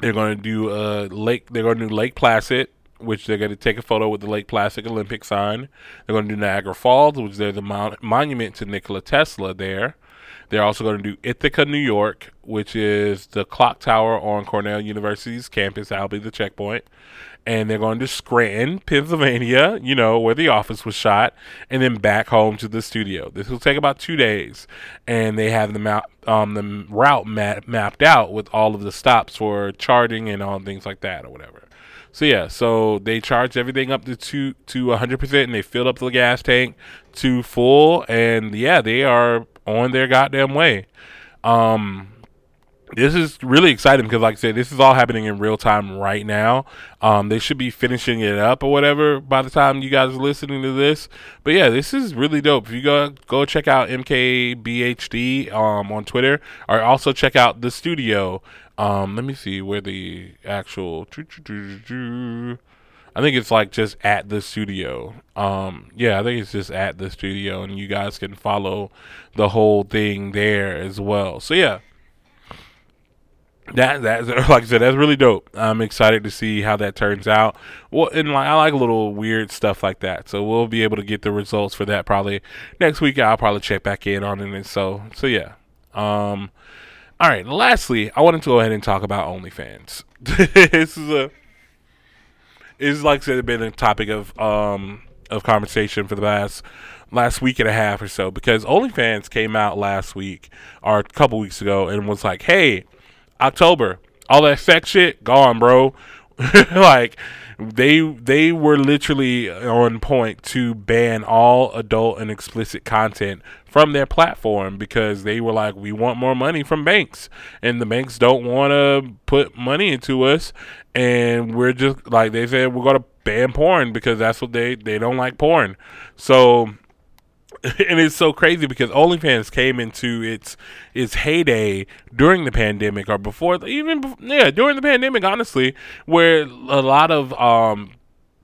they're going to do a lake. They're going to do Lake Placid, which they're going to take a photo with the Lake Placid Olympic sign. They're going to do Niagara Falls, which there's a mon- monument to Nikola Tesla there. They're also going to do Ithaca, New York, which is the clock tower on Cornell University's campus. That'll be the checkpoint. And they're going to Scranton, Pennsylvania, you know, where the office was shot, and then back home to the studio. This will take about two days. And they have the map, um, the route map, mapped out with all of the stops for charging and all things like that or whatever. So, yeah, so they charged everything up to two, to one hundred percent, and they filled up the gas tank to full. And, yeah, they are on their goddamn way. Um, this is really exciting because, like I said, this is all happening in real time right now. Um, they should be finishing it up or whatever by the time you guys are listening to this. But, yeah, this is really dope. If you go, go check out M K B H D um, on Twitter, or also check out The Studio. Um, let me see where the actual... I think it's like just at the studio. Um, yeah, I think it's just at the studio, and you guys can follow the whole thing there as well. So yeah, that that like I said, that's really dope. I'm excited to see how that turns out. Well, and like I like little weird stuff like that, so we'll be able to get the results for that probably next week. I'll probably check back in on it. And so so yeah. Um, all right. Lastly, I wanted to go ahead and talk about OnlyFans. This is a It's like I said, been a topic of um of conversation for the last last week and a half or so, because OnlyFans came out last week or a couple weeks ago and was like, "Hey, October, all that sex shit gone, bro." Like they they were literally on point to ban all adult and explicit content from their platform, because they were like, we want more money from banks, and the banks don't want to put money into us, and we're just like, they said we're going to ban porn because that's what they they don't like, porn. So and it's so crazy because OnlyFans came into its its heyday during the pandemic, or before, even yeah, during the pandemic, honestly, where a lot of um,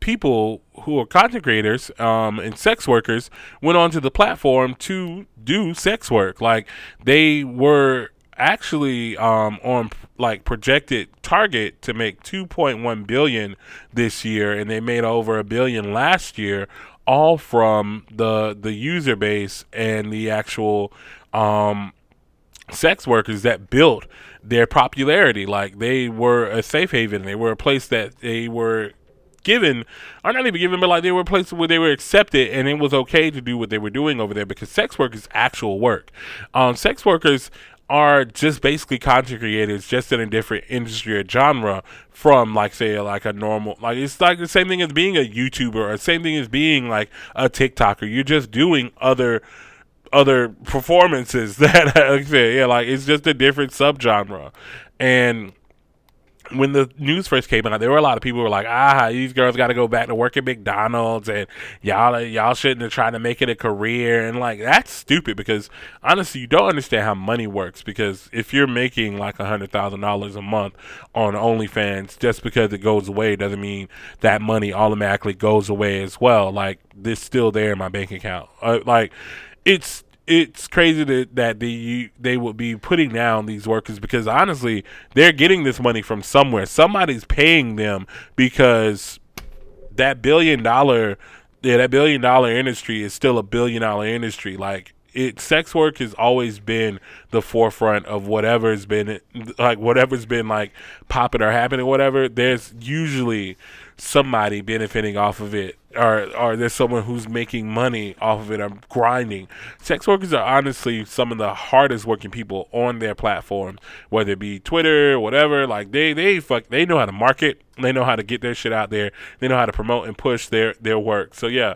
people who are content creators um, and sex workers went onto the platform to do sex work. Like they were actually um, on like projected target to make two point one billion this year, and they made over a billion last year, all from the the user base and the actual um, sex workers that built their popularity. Like they were a safe haven. They were a place that they were given, or not even given, but like they were a place where they were accepted, and it was okay to do what they were doing over there, because sex work is actual work. Um, sex workers are just basically content creators, just in a different industry or genre from, like, say, like a normal, like, it's like the same thing as being a YouTuber, or same thing as being like a TikToker. You're just doing other other performances that, like, yeah, like it's just a different subgenre. And when the news first came out, there were a lot of people who were like, ah, these girls got to go back to work at McDonald's, and y'all y'all shouldn't have tried to make it a career. And like, that's stupid, because honestly, you don't understand how money works, because if you're making like one hundred thousand dollars a month on OnlyFans, just because it goes away doesn't mean that money automatically goes away as well. Like, it's still there in my bank account. Uh, like, it's It's crazy that, that they, you, they would be putting down these workers, because honestly, they're getting this money from somewhere. Somebody's paying them, because that billion dollar, yeah, that billion dollar industry is still a billion dollar industry. Like, it, sex work has always been the forefront of whatever's been like, whatever's been like popping or happening, whatever. There's usually somebody benefiting off of it, or or there's someone who's making money off of it or grinding. Sex workers are honestly some of the hardest working people on their platform, whether it be Twitter, whatever. Like they they fuck they know how to market, they know how to get their shit out there, they know how to promote and push their their work. So yeah,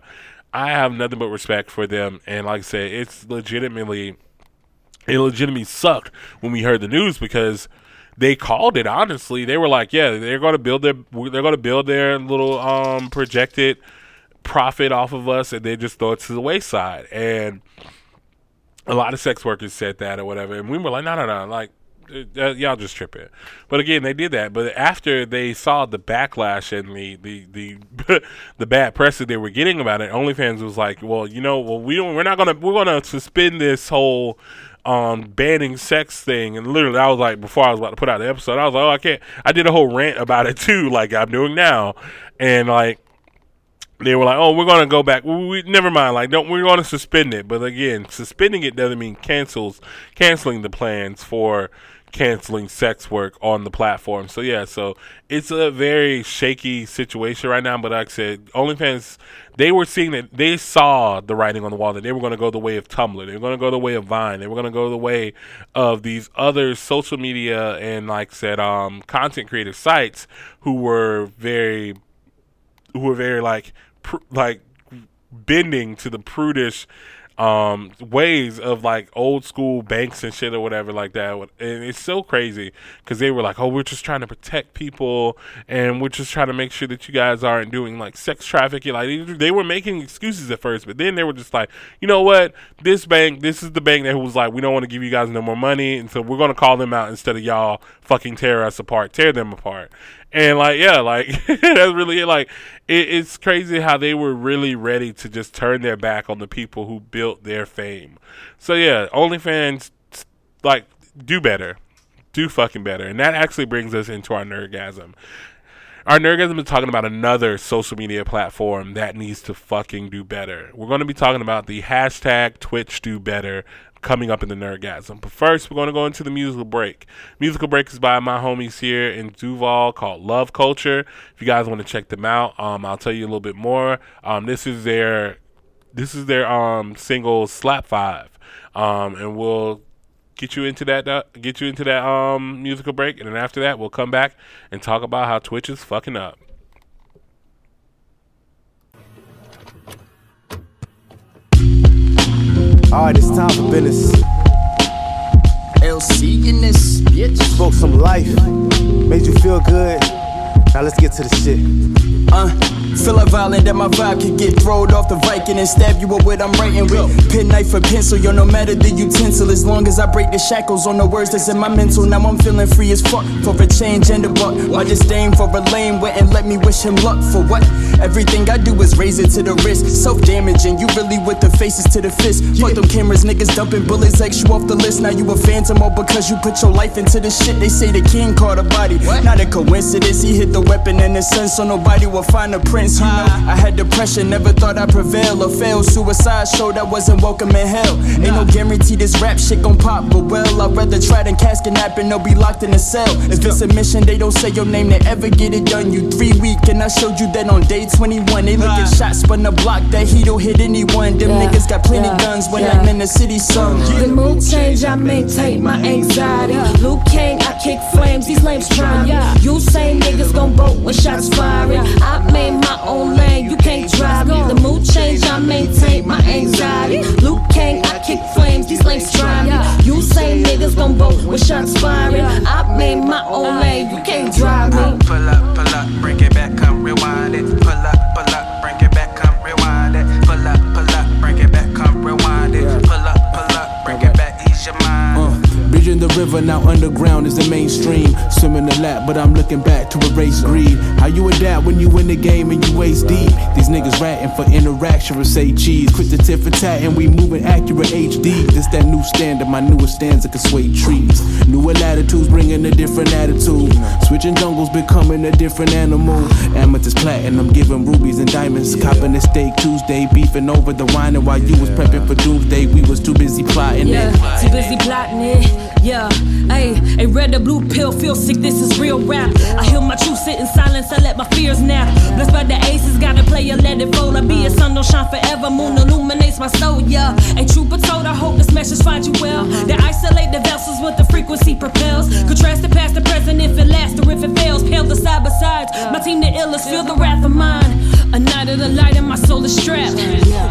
I have nothing but respect for them. And like I said, it's legitimately it legitimately sucked when we heard the news, because they called it, honestly. They were like, yeah, they're going to build their they're going to build their little um, projected profit off of us, and they just throw it to the wayside. And a lot of sex workers said that or whatever, and we were like, no, no, no, like, uh, y'all just tripping. But again, they did that. But after they saw the backlash and the the the, the bad press that they were getting about it, OnlyFans was like, well, you know, well, we don't, we're not gonna we're gonna suspend this whole um banning sex thing. And literally, I was like, before I was about to put out the episode, I was like, oh, I can't. I did a whole rant about it too, like I'm doing now, and like. They were like, oh, we're going to go back. We, we, never mind. Like, don't, we're going to suspend it. But again, suspending it doesn't mean cancels, canceling the plans for canceling sex work on the platform. So, yeah, so it's a very shaky situation right now. But like I said, OnlyFans, they were seeing that they saw the writing on the wall that they were going to go the way of Tumblr. They were going to go the way of Vine. They were going to go the way of these other social media and, like I said, um, content creator sites who were very, who were very, like, like bending to the prudish um, ways of like old school banks and shit or whatever like that. And it's so crazy because they were like, oh, we're just trying to protect people and we're just trying to make sure that you guys aren't doing like sex trafficking. Like they were making excuses at first, but then they were just like, you know what? This bank, this is the bank that was like, we don't want to give you guys no more money. And so we're going to call them out instead of y'all fucking tear us apart, tear them apart. And like, yeah, like that's really it. Like it, it's crazy how they were really ready to just turn their back on the people who built their fame. So yeah, OnlyFans, like, do better, do fucking better. And that actually brings us into our nerdgasm. Our nerdgasm is talking about another social media platform that needs to fucking do better. We're going to be talking about the hashtag Twitch do better coming up in the nerdgasm. But first, we're going to go into the musical break. Musical break is by my homies here in Duval called Love Culture. If you guys want to check them out, um, I'll tell you a little bit more. Um, this is their, this is their um single Slap Five, um, and we'll get you into that. Uh, get you into that um musical break, and then after that, we'll come back and talk about how Twitch is fucking up. Alright, it's time for business. L C in this bitch. Spoke some life, made you feel good. Now let's get to the shit. Uh, feel like violent that my vibe could get throwed off the Viking and stab you up with I'm writing with. Pen, knife, or pencil, yo, no matter the utensil. As long as I break the shackles on the words that's in my mental. Now I'm feeling free as fuck for a change and a buck. Why disdain for a lame went and let me wish him luck for what? Everything I do is raise it to the wrist. Self-damaging, you really with the faces to the fist. Fuck them cameras, niggas dumping bullets, X you off the list. Now you a phantom, all because you put your life into this shit. They say the king caught a body. What? Not a coincidence, he hit the weapon in the sun, so nobody will find a prince. You know, I had depression, never thought I'd prevail or fail. Suicide showed I wasn't welcome in hell. Ain't no guarantee this rap shit gon' pop, but well, I'd rather try than casket nap and they'll be locked in a cell. If it's a mission, they don't say your name, they ever get it done. You three weak, and I showed you that on day twenty-one. They look at shots, spun the block, that he don't hit anyone. Them yeah, niggas got plenty yeah, guns when yeah. I'm in the city, son. The mood change, I maintain my anxiety. Luke Kang, I kick flames, these lames try me. You say niggas gon' broke when shots firing. I made my own lane, you can't drive me. The mood change, I maintain my anxiety. Luke Kang, I kick flames, these lanes try me. You say niggas gon' broke when shots firing. I made my own lane, you can't drive me. Pull up, pull up, bring it back, come rewind it. Pull up, pull up, bring it back, come rewind it. Pull up, pull up, bring it back, come rewind it. Pull up, pull up, bring it back, ease your mind. Bridging the river, now underground is the mainstream. Swimming the lap, but I'm looking back to erase greed. How you adapt when you win the game and you waist deep? These niggas ratting for interaction or say cheese. Quick to tit for tat and we moving accurate H D. This that new standard, my newest stanza can sway trees. Newer latitudes bringing a different attitude. Switching jungles, becoming a different animal. Amethyst platinum, giving rubies and diamonds. Copping a steak Tuesday, beefing over the wine. And while you was prepping for doomsday, we was too busy plotting yeah, it. Too busy plotting it. Yeah, ayy, a red or blue pill, feel sick, this is real rap. I hear my truth, sit in silence, I let my fears nap. Blessed by the aces, gotta play a let it roll. I be a sun, don't shine forever, moon illuminates my soul, yeah. A trooper told, I hope this message finds you well. They isolate the vessels with the frequency propels. Contrast the past, the present, if it lasts, or if it fails. Pale the side by sides, my team the illest, feel the wrath of mine. A night of the light and my soul is strapped.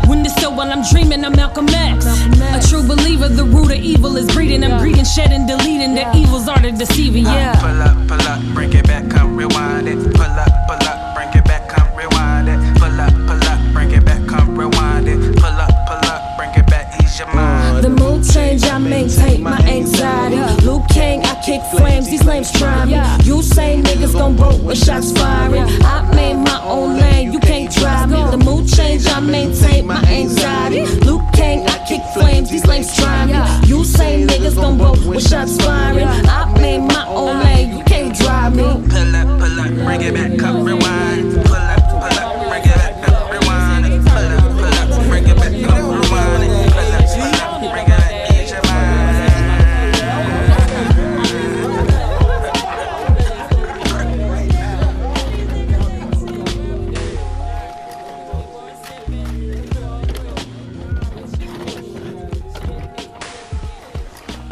When the still while I'm dreaming, I'm Malcolm X. A true believer, the root of evil is breeding. I'm breeding, shedding, deleting. The evils are the deceiving, yeah. Uh, pull up, pull up, bring it back, come rewind it. Pull up, pull up, bring it back, come rewind it. Pull up, pull up, bring it back, come rewind it. Pull up, pull up, bring it back, ease your mind. The mood change, I maintain my anxiety. Luke Kang, I kick flames, these lames try me. You say niggas gon' broke with shots firing. I made my own lane, you can't drive me. The mood change, I maintain my anxiety. Luke Kang, I kick flames, these lames try me. You say niggas gon' broke with shots firing. I made my own lane, you can't drive me. Pull up, pull up, bring it back, come rewind. Pull up, pull up, bring it back, come rewind. Pull up, pull up, bring it back, come rewind. Pull up, pull up, bring it back, ease your mind.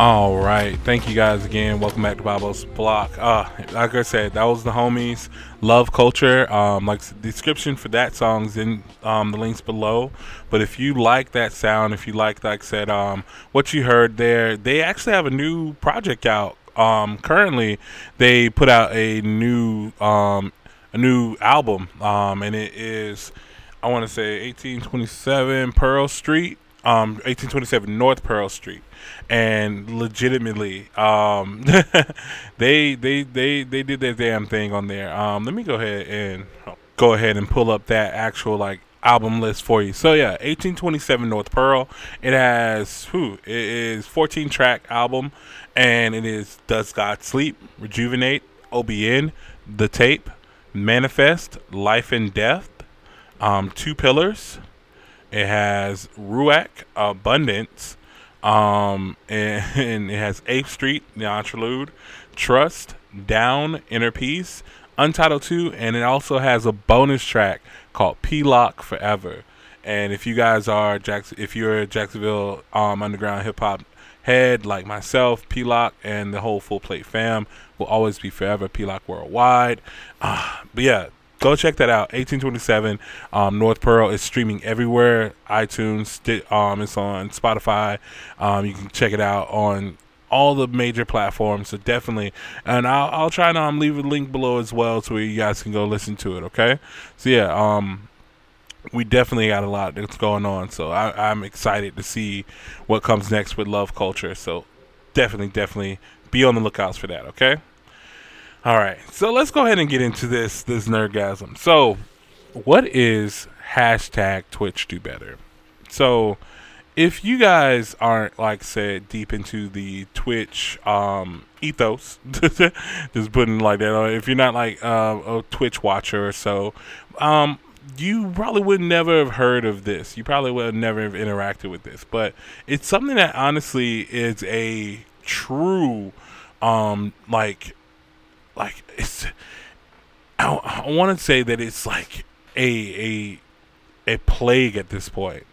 All right, thank you guys again. Welcome back to Bobo's Block. Uh, like I said, that was the homies. Love Culture. Um, like the description for that song's in um, the links below. But if you like that sound, if you like, like I said, um, what you heard there, they actually have a new project out. Um, currently, they put out a new um, a new album, um, and it is, I want to say, eighteen twenty-seven Pearl Street. Um, eighteen twenty-seven North Pearl Street, and legitimately, um, they, they they they did their damn thing on there. Um, let me go ahead and go ahead and pull up that actual like album list for you. So yeah, eighteen twenty-seven North Pearl. It has who? It is fourteen track album, and it is Does God Sleep, Rejuvenate, O B N, The Tape, Manifest, Life and Death, um, Two Pillars. It has Ruach, Abundance, um, and, and it has eighth Street, The Interlude, Trust, Down, Inner Peace, Untitled two, and it also has a bonus track called P-Lock Forever. And if you guys are, Jackson, if you're a Jacksonville um, underground hip-hop head like myself, P-Lock and the whole Full Plate fam will always be forever, P-Lock worldwide. Uh, but yeah. Go check that out. eighteen twenty-seven um, North Pearl is streaming everywhere. iTunes, st- um, it's on Spotify. Um, you can check it out on all the major platforms. So definitely, and I'll, I'll try to um, leave a link below as well, so you guys can go listen to it. Okay. So yeah, um, we definitely got a lot that's going on. So I, I'm excited to see what comes next with Love Culture. So definitely, definitely be on the lookouts for that. Okay. All right, so let's go ahead and get into this this nerdgasm. So, what is hashtag Twitch Do Better? So, if you guys aren't, like said, deep into the Twitch um, ethos, just putting it like that, if you're not like uh, a Twitch watcher or so, um, you probably would never have heard of this. You probably would have never have interacted with this. But it's something that honestly is a true, um, like... Like it's, I, I want to say that it's like a a a plague at this point.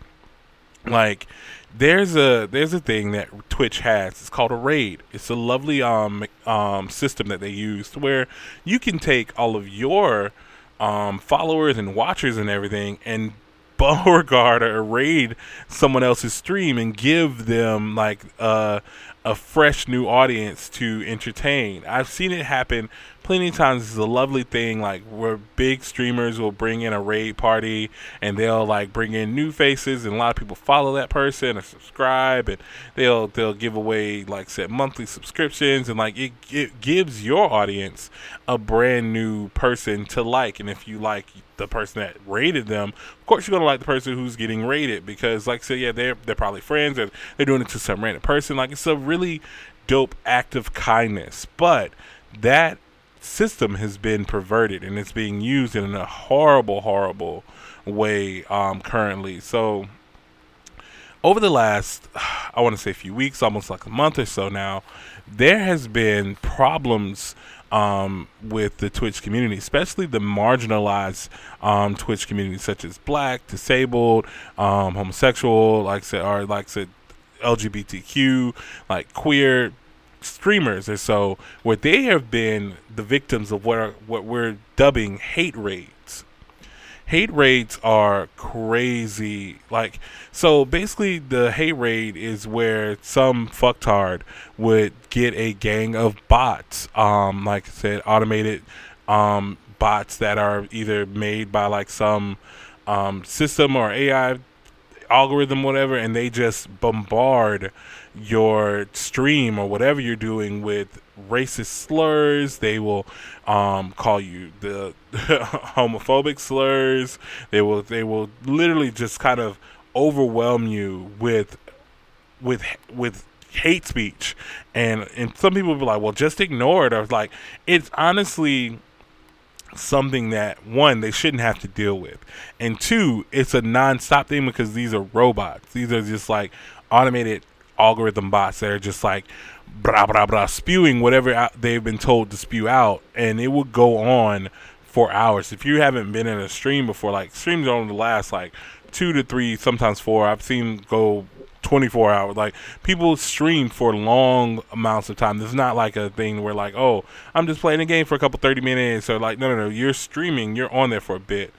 Like there's a there's a thing that Twitch has. It's called a raid. It's a lovely um um system that they use where you can take all of your um followers and watchers and everything and Beauregard or raid someone else's stream and give them like uh, a fresh new audience to entertain. I've seen it happen plenty of times. It's a lovely thing, like where big streamers will bring in a raid party and they'll like bring in new faces, and a lot of people follow that person or subscribe, and they'll they'll give away like said monthly subscriptions, and like it, it gives your audience a brand new person to like. And if you like the person that raided them, of course you're gonna like the person who's getting raided, because like I said, yeah, they're they're probably friends or they're doing it to some random person. Like it's a really dope act of kindness, but that system has been perverted and it's being used in a horrible, horrible way um, currently. So over the last, I want to say a few weeks, almost like a month or so now, there has been problems Um, with the Twitch community, especially the marginalized um, Twitch community, such as black, disabled, um, homosexual, like said, or like said, L G B T Q, like queer streamers or so, where they have been the victims of what are, what we're dubbing hate raids. Hate raids are crazy. Like, so basically, the hate raid is where some fucktard would get a gang of bots, um, like I said, automated um, bots that are either made by like some um, system or A I algorithm, whatever, and they just bombard your stream or whatever you're doing with racist slurs. They will um, call you the homophobic slurs. They will they will literally just kind of overwhelm you with with with. hate speech, and and some people be like, well, just ignore it, or like it's honestly something that, one, they shouldn't have to deal with, and two, it's a non-stop thing, because these are robots. These are just like automated algorithm bots that are just like blah blah blah spewing whatever they've been told to spew out, and it will go on for hours. If you haven't been in a stream before, like streams only last like two to three, sometimes four. I've seen go twenty-four hours. Like, people stream for long amounts of time. It's not like a thing where, like, oh, I'm just playing a game for a couple thirty minutes. So, like, no, no, no. You're streaming. You're on there for a bit.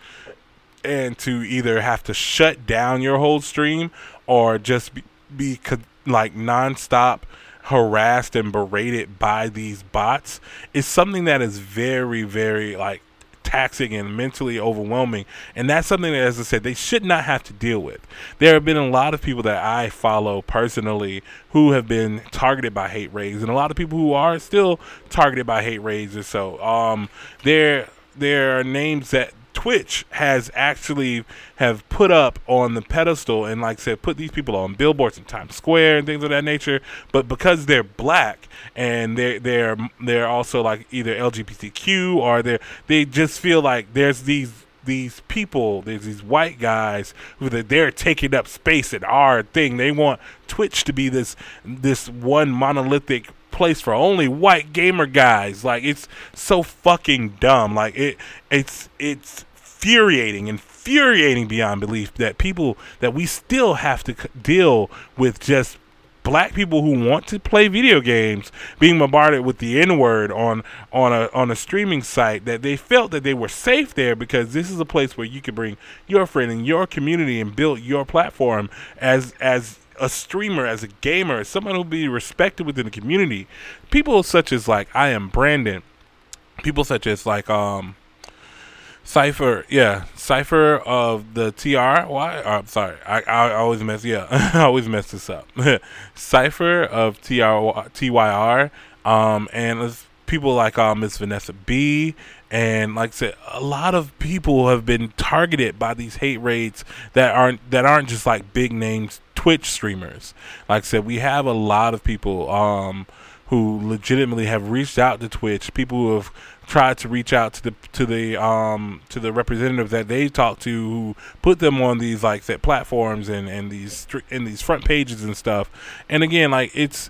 And to either have to shut down your whole stream or just be, be like, nonstop harassed and berated by these bots is something that is very, very, like, taxing and mentally overwhelming. And that's something that, as I said, they should not have to deal with. There have been a lot of people that I follow personally who have been targeted by hate raids, and a lot of people who are still targeted by hate raids or so. Um, there, there are names that Twitch has actually have put up on the pedestal and, like I said, put these people on billboards in Times Square and things of that nature. But because they're black and they're they're they're also, like, either L G B T Q or they they just feel like there's these these people, there's these white guys who that they're taking up space in our thing. They want Twitch to be this this one monolithic place for only white gamer guys. Like, it's so fucking dumb. Like, it it's it's infuriating, infuriating beyond belief that people, that we still have to deal with just black people who want to play video games being bombarded with the N-word on on a on a streaming site, that they felt that they were safe there because this is a place where you can bring your friend and your community and build your platform as as a streamer, as a gamer, as someone who'll be respected within the community. People such as, like, I Am Brandon, people such as, like, um. Cypher, yeah, Cypher of the T R Y. Oh, I'm sorry, I, I always mess. Yeah, I always mess this up. Cypher of T R T Y R, um, and people like uh, Miss Vanessa B. And, like I said, a lot of people have been targeted by these hate raids that aren't that aren't just, like, big names Twitch streamers. Like I said, we have a lot of people um, who legitimately have reached out to Twitch. People who have tried to reach out to the to the um to the representatives that they talked to, who put them on these, like, set platforms and and these and these front pages and stuff. And again, like, it's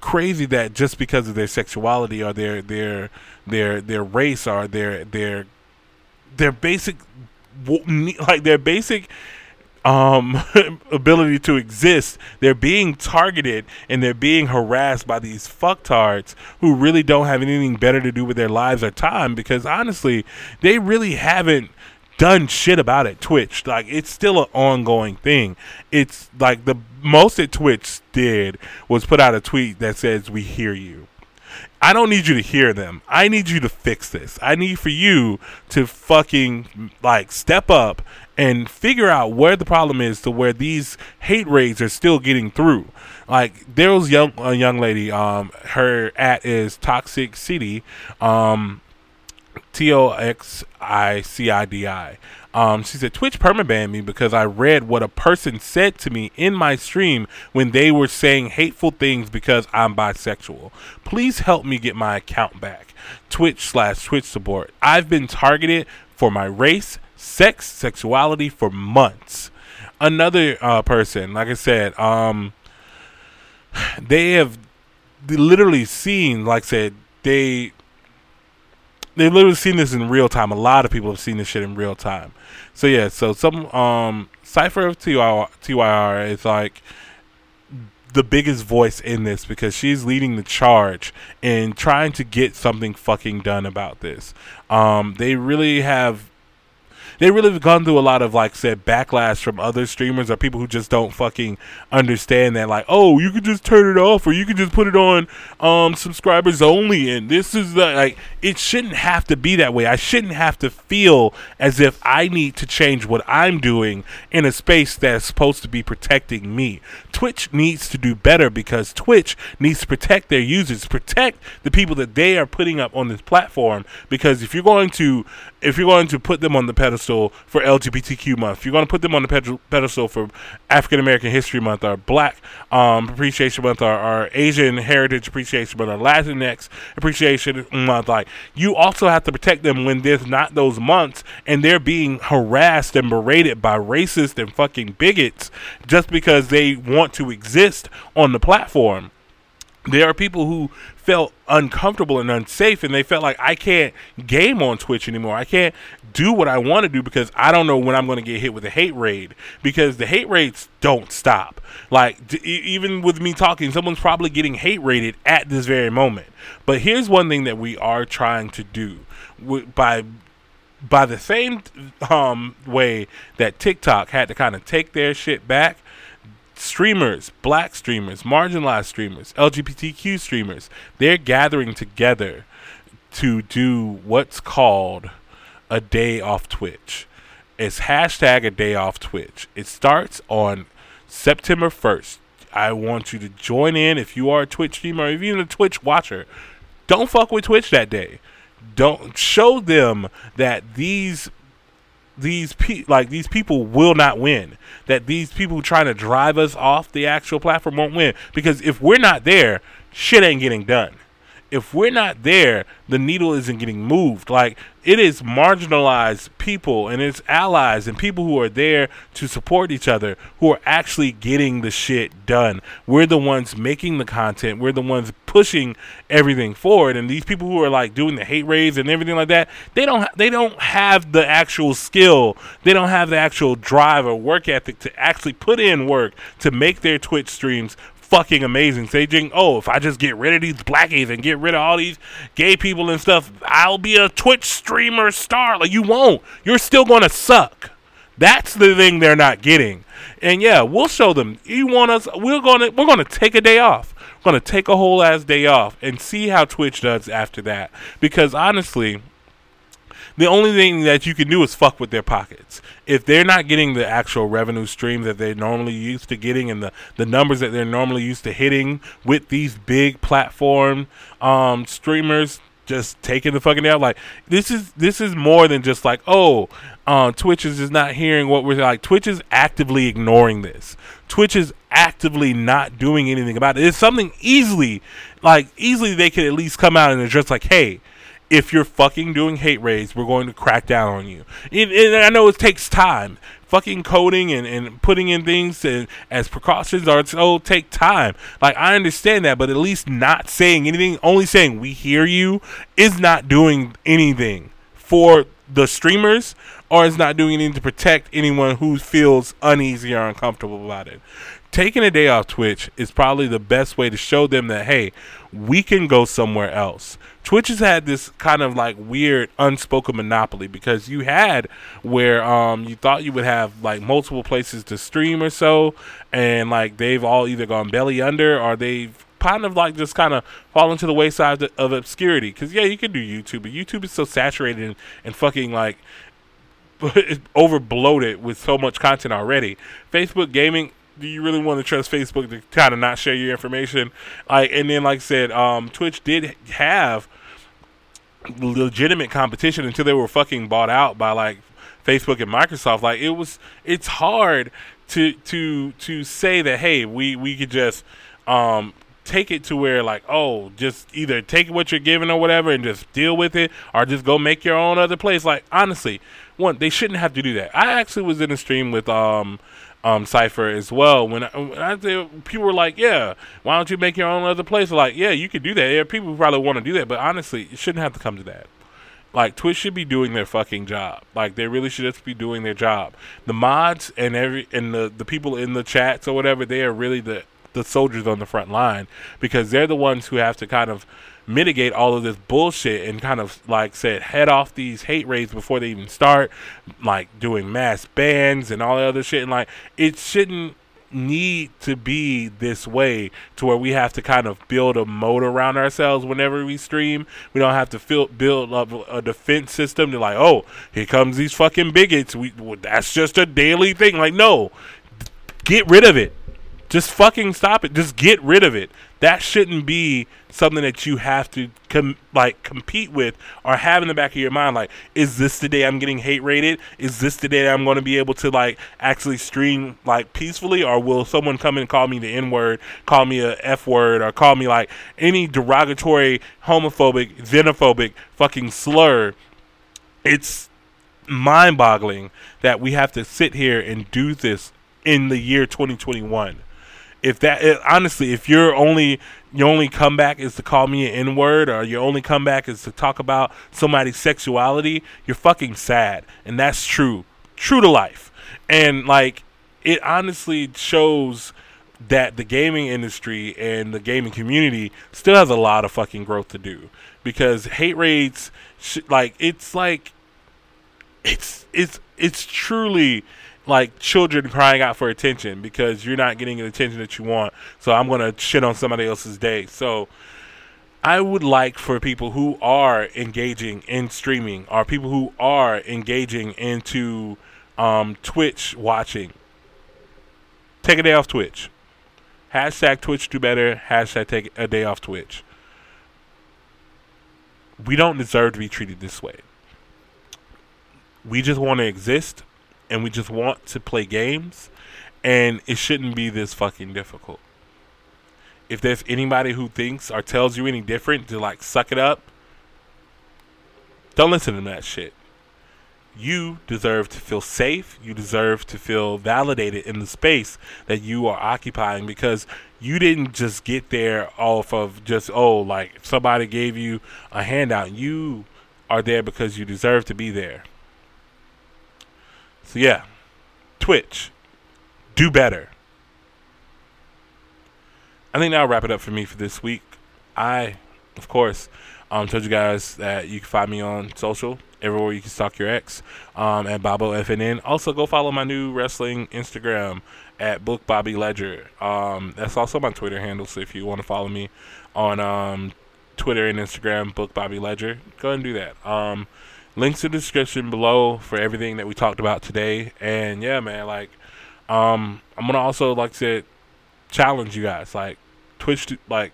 crazy that just because of their sexuality or their their their their race or their their their basic like their basic um ability to exist, they're being targeted and they're being harassed by these fucktards who really don't have anything better to do with their lives or time, because honestly they really haven't done shit about it. Twitch, like, it's still an ongoing thing. It's like the most that Twitch did was put out a tweet that says, "We hear you. I don't need you to hear them. I need you to fix this. I need for you to fucking, like, step up and figure out where the problem is, to where these hate raids are still getting through." Like, there was young, a young lady, um, her at is Toxic City, um, T O X I C I D I. Um, she said, "Twitch permabanned me because I read what a person said to me in my stream when they were saying hateful things because I'm bisexual. Please help me get my account back. Twitch slash Twitch support. I've been targeted for my race, sex, sexuality for months." Another uh, person, like I said, um, they have literally seen, like I said, they... They've literally seen this in real time. A lot of people have seen this shit in real time. So, yeah. So, some um, Cypher of T Y R is, like, the biggest voice in this because she's leading the charge in trying to get something fucking done about this. Um, they really have... They really have gone through a lot of, like, said backlash from other streamers or people who just don't fucking understand that, like, oh, you can just turn it off or you can just put it on um, subscribers only, and this is the, like, it shouldn't have to be that way. I shouldn't have to feel as if I need to change what I'm doing in a space that's supposed to be protecting me. Twitch needs to do better because Twitch needs to protect their users, protect the people that they are putting up on this platform, because if you're going to if you're going to put them on the pedestal for L G B T Q month, you're going to put them on the pedestal for African American History Month or Black um, Appreciation Month or, or Asian Heritage Appreciation Month or Latinx Appreciation Month. Like, you also have to protect them when there's not those months and they're being harassed and berated by racists and fucking bigots just because they want to exist on the platform. There are people who felt uncomfortable and unsafe, and they felt like, I can't game on Twitch anymore. I can't do what I want to do because I don't know when I'm going to get hit with a hate raid, because the hate raids don't stop. Like, d- even with me talking, someone's probably getting hate raided at this very moment. But here's one thing that we are trying to do w- by... By the same um, way that TikTok had to kind of take their shit back, streamers, black streamers, marginalized streamers, L G B T Q streamers, they're gathering together to do what's called a day off Twitch. It's hashtag a day off Twitch. It starts on September first. I want you to join in if you are a Twitch streamer or even a Twitch watcher. Don't fuck with Twitch that day. Don't show them that these these pe- like these people will not win. That these people trying to drive us off the actual platform won't win. Because if we're not there, shit ain't getting done. If we're not there, the needle isn't getting moved. Like, it is marginalized people and it's allies and people who are there to support each other who are actually getting the shit done. We're the ones making the content. We're the ones pushing everything forward. And these people who are like doing the hate raids and everything like that, they don't they don't have the actual skill. They don't have the actual drive or work ethic to actually put in work to make their Twitch streams fucking amazing. They think, oh, if I just get rid of these blackies and get rid of all these gay people and stuff, I'll be a Twitch streamer star. Like, you won't. You're still gonna suck. That's the thing they're not getting. And yeah, we'll show them. You want us? We're gonna we're gonna take a day off. We're gonna take a whole ass day off and see how Twitch does after that. Because honestly, the only thing that you can do is fuck with their pockets. If they're not getting the actual revenue streams that they're normally used to getting and the, the numbers that they're normally used to hitting with these big platform um, streamers just taking the fucking out, like, this is this is more than just like, oh, um, Twitch is just not hearing what we're like. Twitch is actively ignoring this. Twitch is actively not doing anything about it. It's something easily, like, easily they could at least come out and address, like, hey, if you're fucking doing hate raids, we're going to crack down on you. And, and I know it takes time. Fucking coding and, and putting in things to, as precautions are so take time. Like, I understand that, but at least not saying anything, only saying we hear you, is not doing anything for the streamers, or is not doing anything to protect anyone who feels uneasy or uncomfortable about it. Taking a day off Twitch is probably the best way to show them that, hey, we can go somewhere else. Twitch has had this kind of like weird unspoken monopoly, because you had where um, you thought you would have like multiple places to stream or so, and like they've all either gone belly under or they've kind of like just kind of fallen to the wayside of obscurity. Because yeah, you can do YouTube, but YouTube is so saturated and, and fucking like over bloated with so much content already. Facebook gaming. Do you really want to trust Facebook to kind of not share your information? Like, and then, like I said, um, Twitch did have legitimate competition until they were fucking bought out by like Facebook and Microsoft. Like, it was, it's hard to to to say that, hey, we we could just um, take it to where like, oh, just either take what you're given or whatever and just deal with it, or just go make your own other place. Like, honestly, one, they shouldn't have to do that. I actually was in a stream with um. Um, Cypher as well. When I, when I people were like, "Yeah, why don't you make your own other place?" Like, yeah, you could do that. Yeah, people probably want to do that, but honestly, it shouldn't have to come to that. Like, Twitch should be doing their fucking job. Like, they really should just be doing their job. The mods and every and the the people in the chats or whatever, they are really the the soldiers on the front line, because they're the ones who have to kind of mitigate all of this bullshit and kind of like said head off these hate raids before they even start, like doing mass bans and all the other shit. And like, it shouldn't need to be this way to where we have to kind of build a moat around ourselves whenever we stream. We don't have to feel, build up a defense system to like, oh, here comes these fucking bigots. We well, that's just a daily thing. Like, no, get rid of it. Just fucking stop it. Just get rid of it. That shouldn't be something that you have to com- like compete with or have in the back of your mind. Like, is this the day I'm getting hate rated? Is this the day that I'm going to be able to like actually stream like peacefully? Or will someone come and call me the N word, call me a F word, or call me like any derogatory, homophobic, xenophobic fucking slur? It's mind boggling that we have to sit here and do this in the year twenty twenty-one. If that, honestly, if you're only your only comeback is to call me an N-word, or your only comeback is to talk about somebody's sexuality, you're fucking sad. And that's true. True to life. And, like, it honestly shows that the gaming industry and the gaming community still has a lot of fucking growth to do. Because hate raids, sh- like, it's like, it's, it's, it's truly... like children crying out for attention because you're not getting the attention that you want. So I'm going to shit on somebody else's day. So I would like for people who are engaging in streaming or people who are engaging into um, Twitch watching, take a day off Twitch. Hashtag Twitch do better. Hashtag take a day off Twitch. We don't deserve to be treated this way. We just want to exist. And we just want to play games. And it shouldn't be this fucking difficult. If there's anybody who thinks or tells you any different, to like suck it up, don't listen to that shit. You deserve to feel safe. You deserve to feel validated in the space that you are occupying. Because you didn't just get there off of just, oh, like somebody gave you a handout. You are there because you deserve to be there. So yeah, Twitch, do better. I think that'll wrap it up for me for this week. I, of course, um, told you guys that you can find me on social, everywhere you can stalk your ex, um, at BobboFNN. Also, go follow my new wrestling Instagram at Book Bobby Ledger. Um, that's also my Twitter handle, so if you want to follow me on um, Twitter and Instagram, Book Bobby Ledger, go ahead and do that. Um... Links in the description below for everything that we talked about today. And yeah, man, like, um, I'm going to also, like I said, challenge you guys. Like, Twitch, do, like,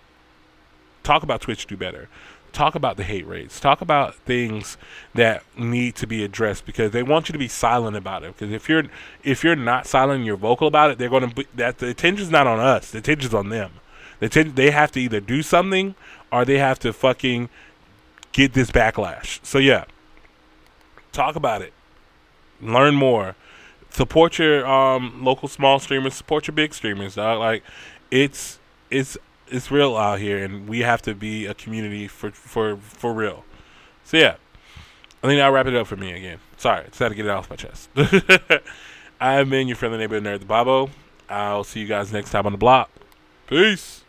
talk about Twitch do better. Talk about the hate raids. Talk about things that need to be addressed because they want you to be silent about it. Because if you're, if you're not silent and you're vocal about it, they're going to, that the attention's not on us. The attention's on them. The attention, they have to either do something or they have to fucking get this backlash. So yeah. Talk about it. Learn more. Support your um, local small streamers. Support your big streamers, dog. Like, it's it's it's real out here, and we have to be a community for for, for real. So yeah, I think I'll wrap it up for me again. Sorry, just had to get it off my chest. I've been your friendly neighborhood nerd, the Bobo. I'll see you guys next time on the block. Peace.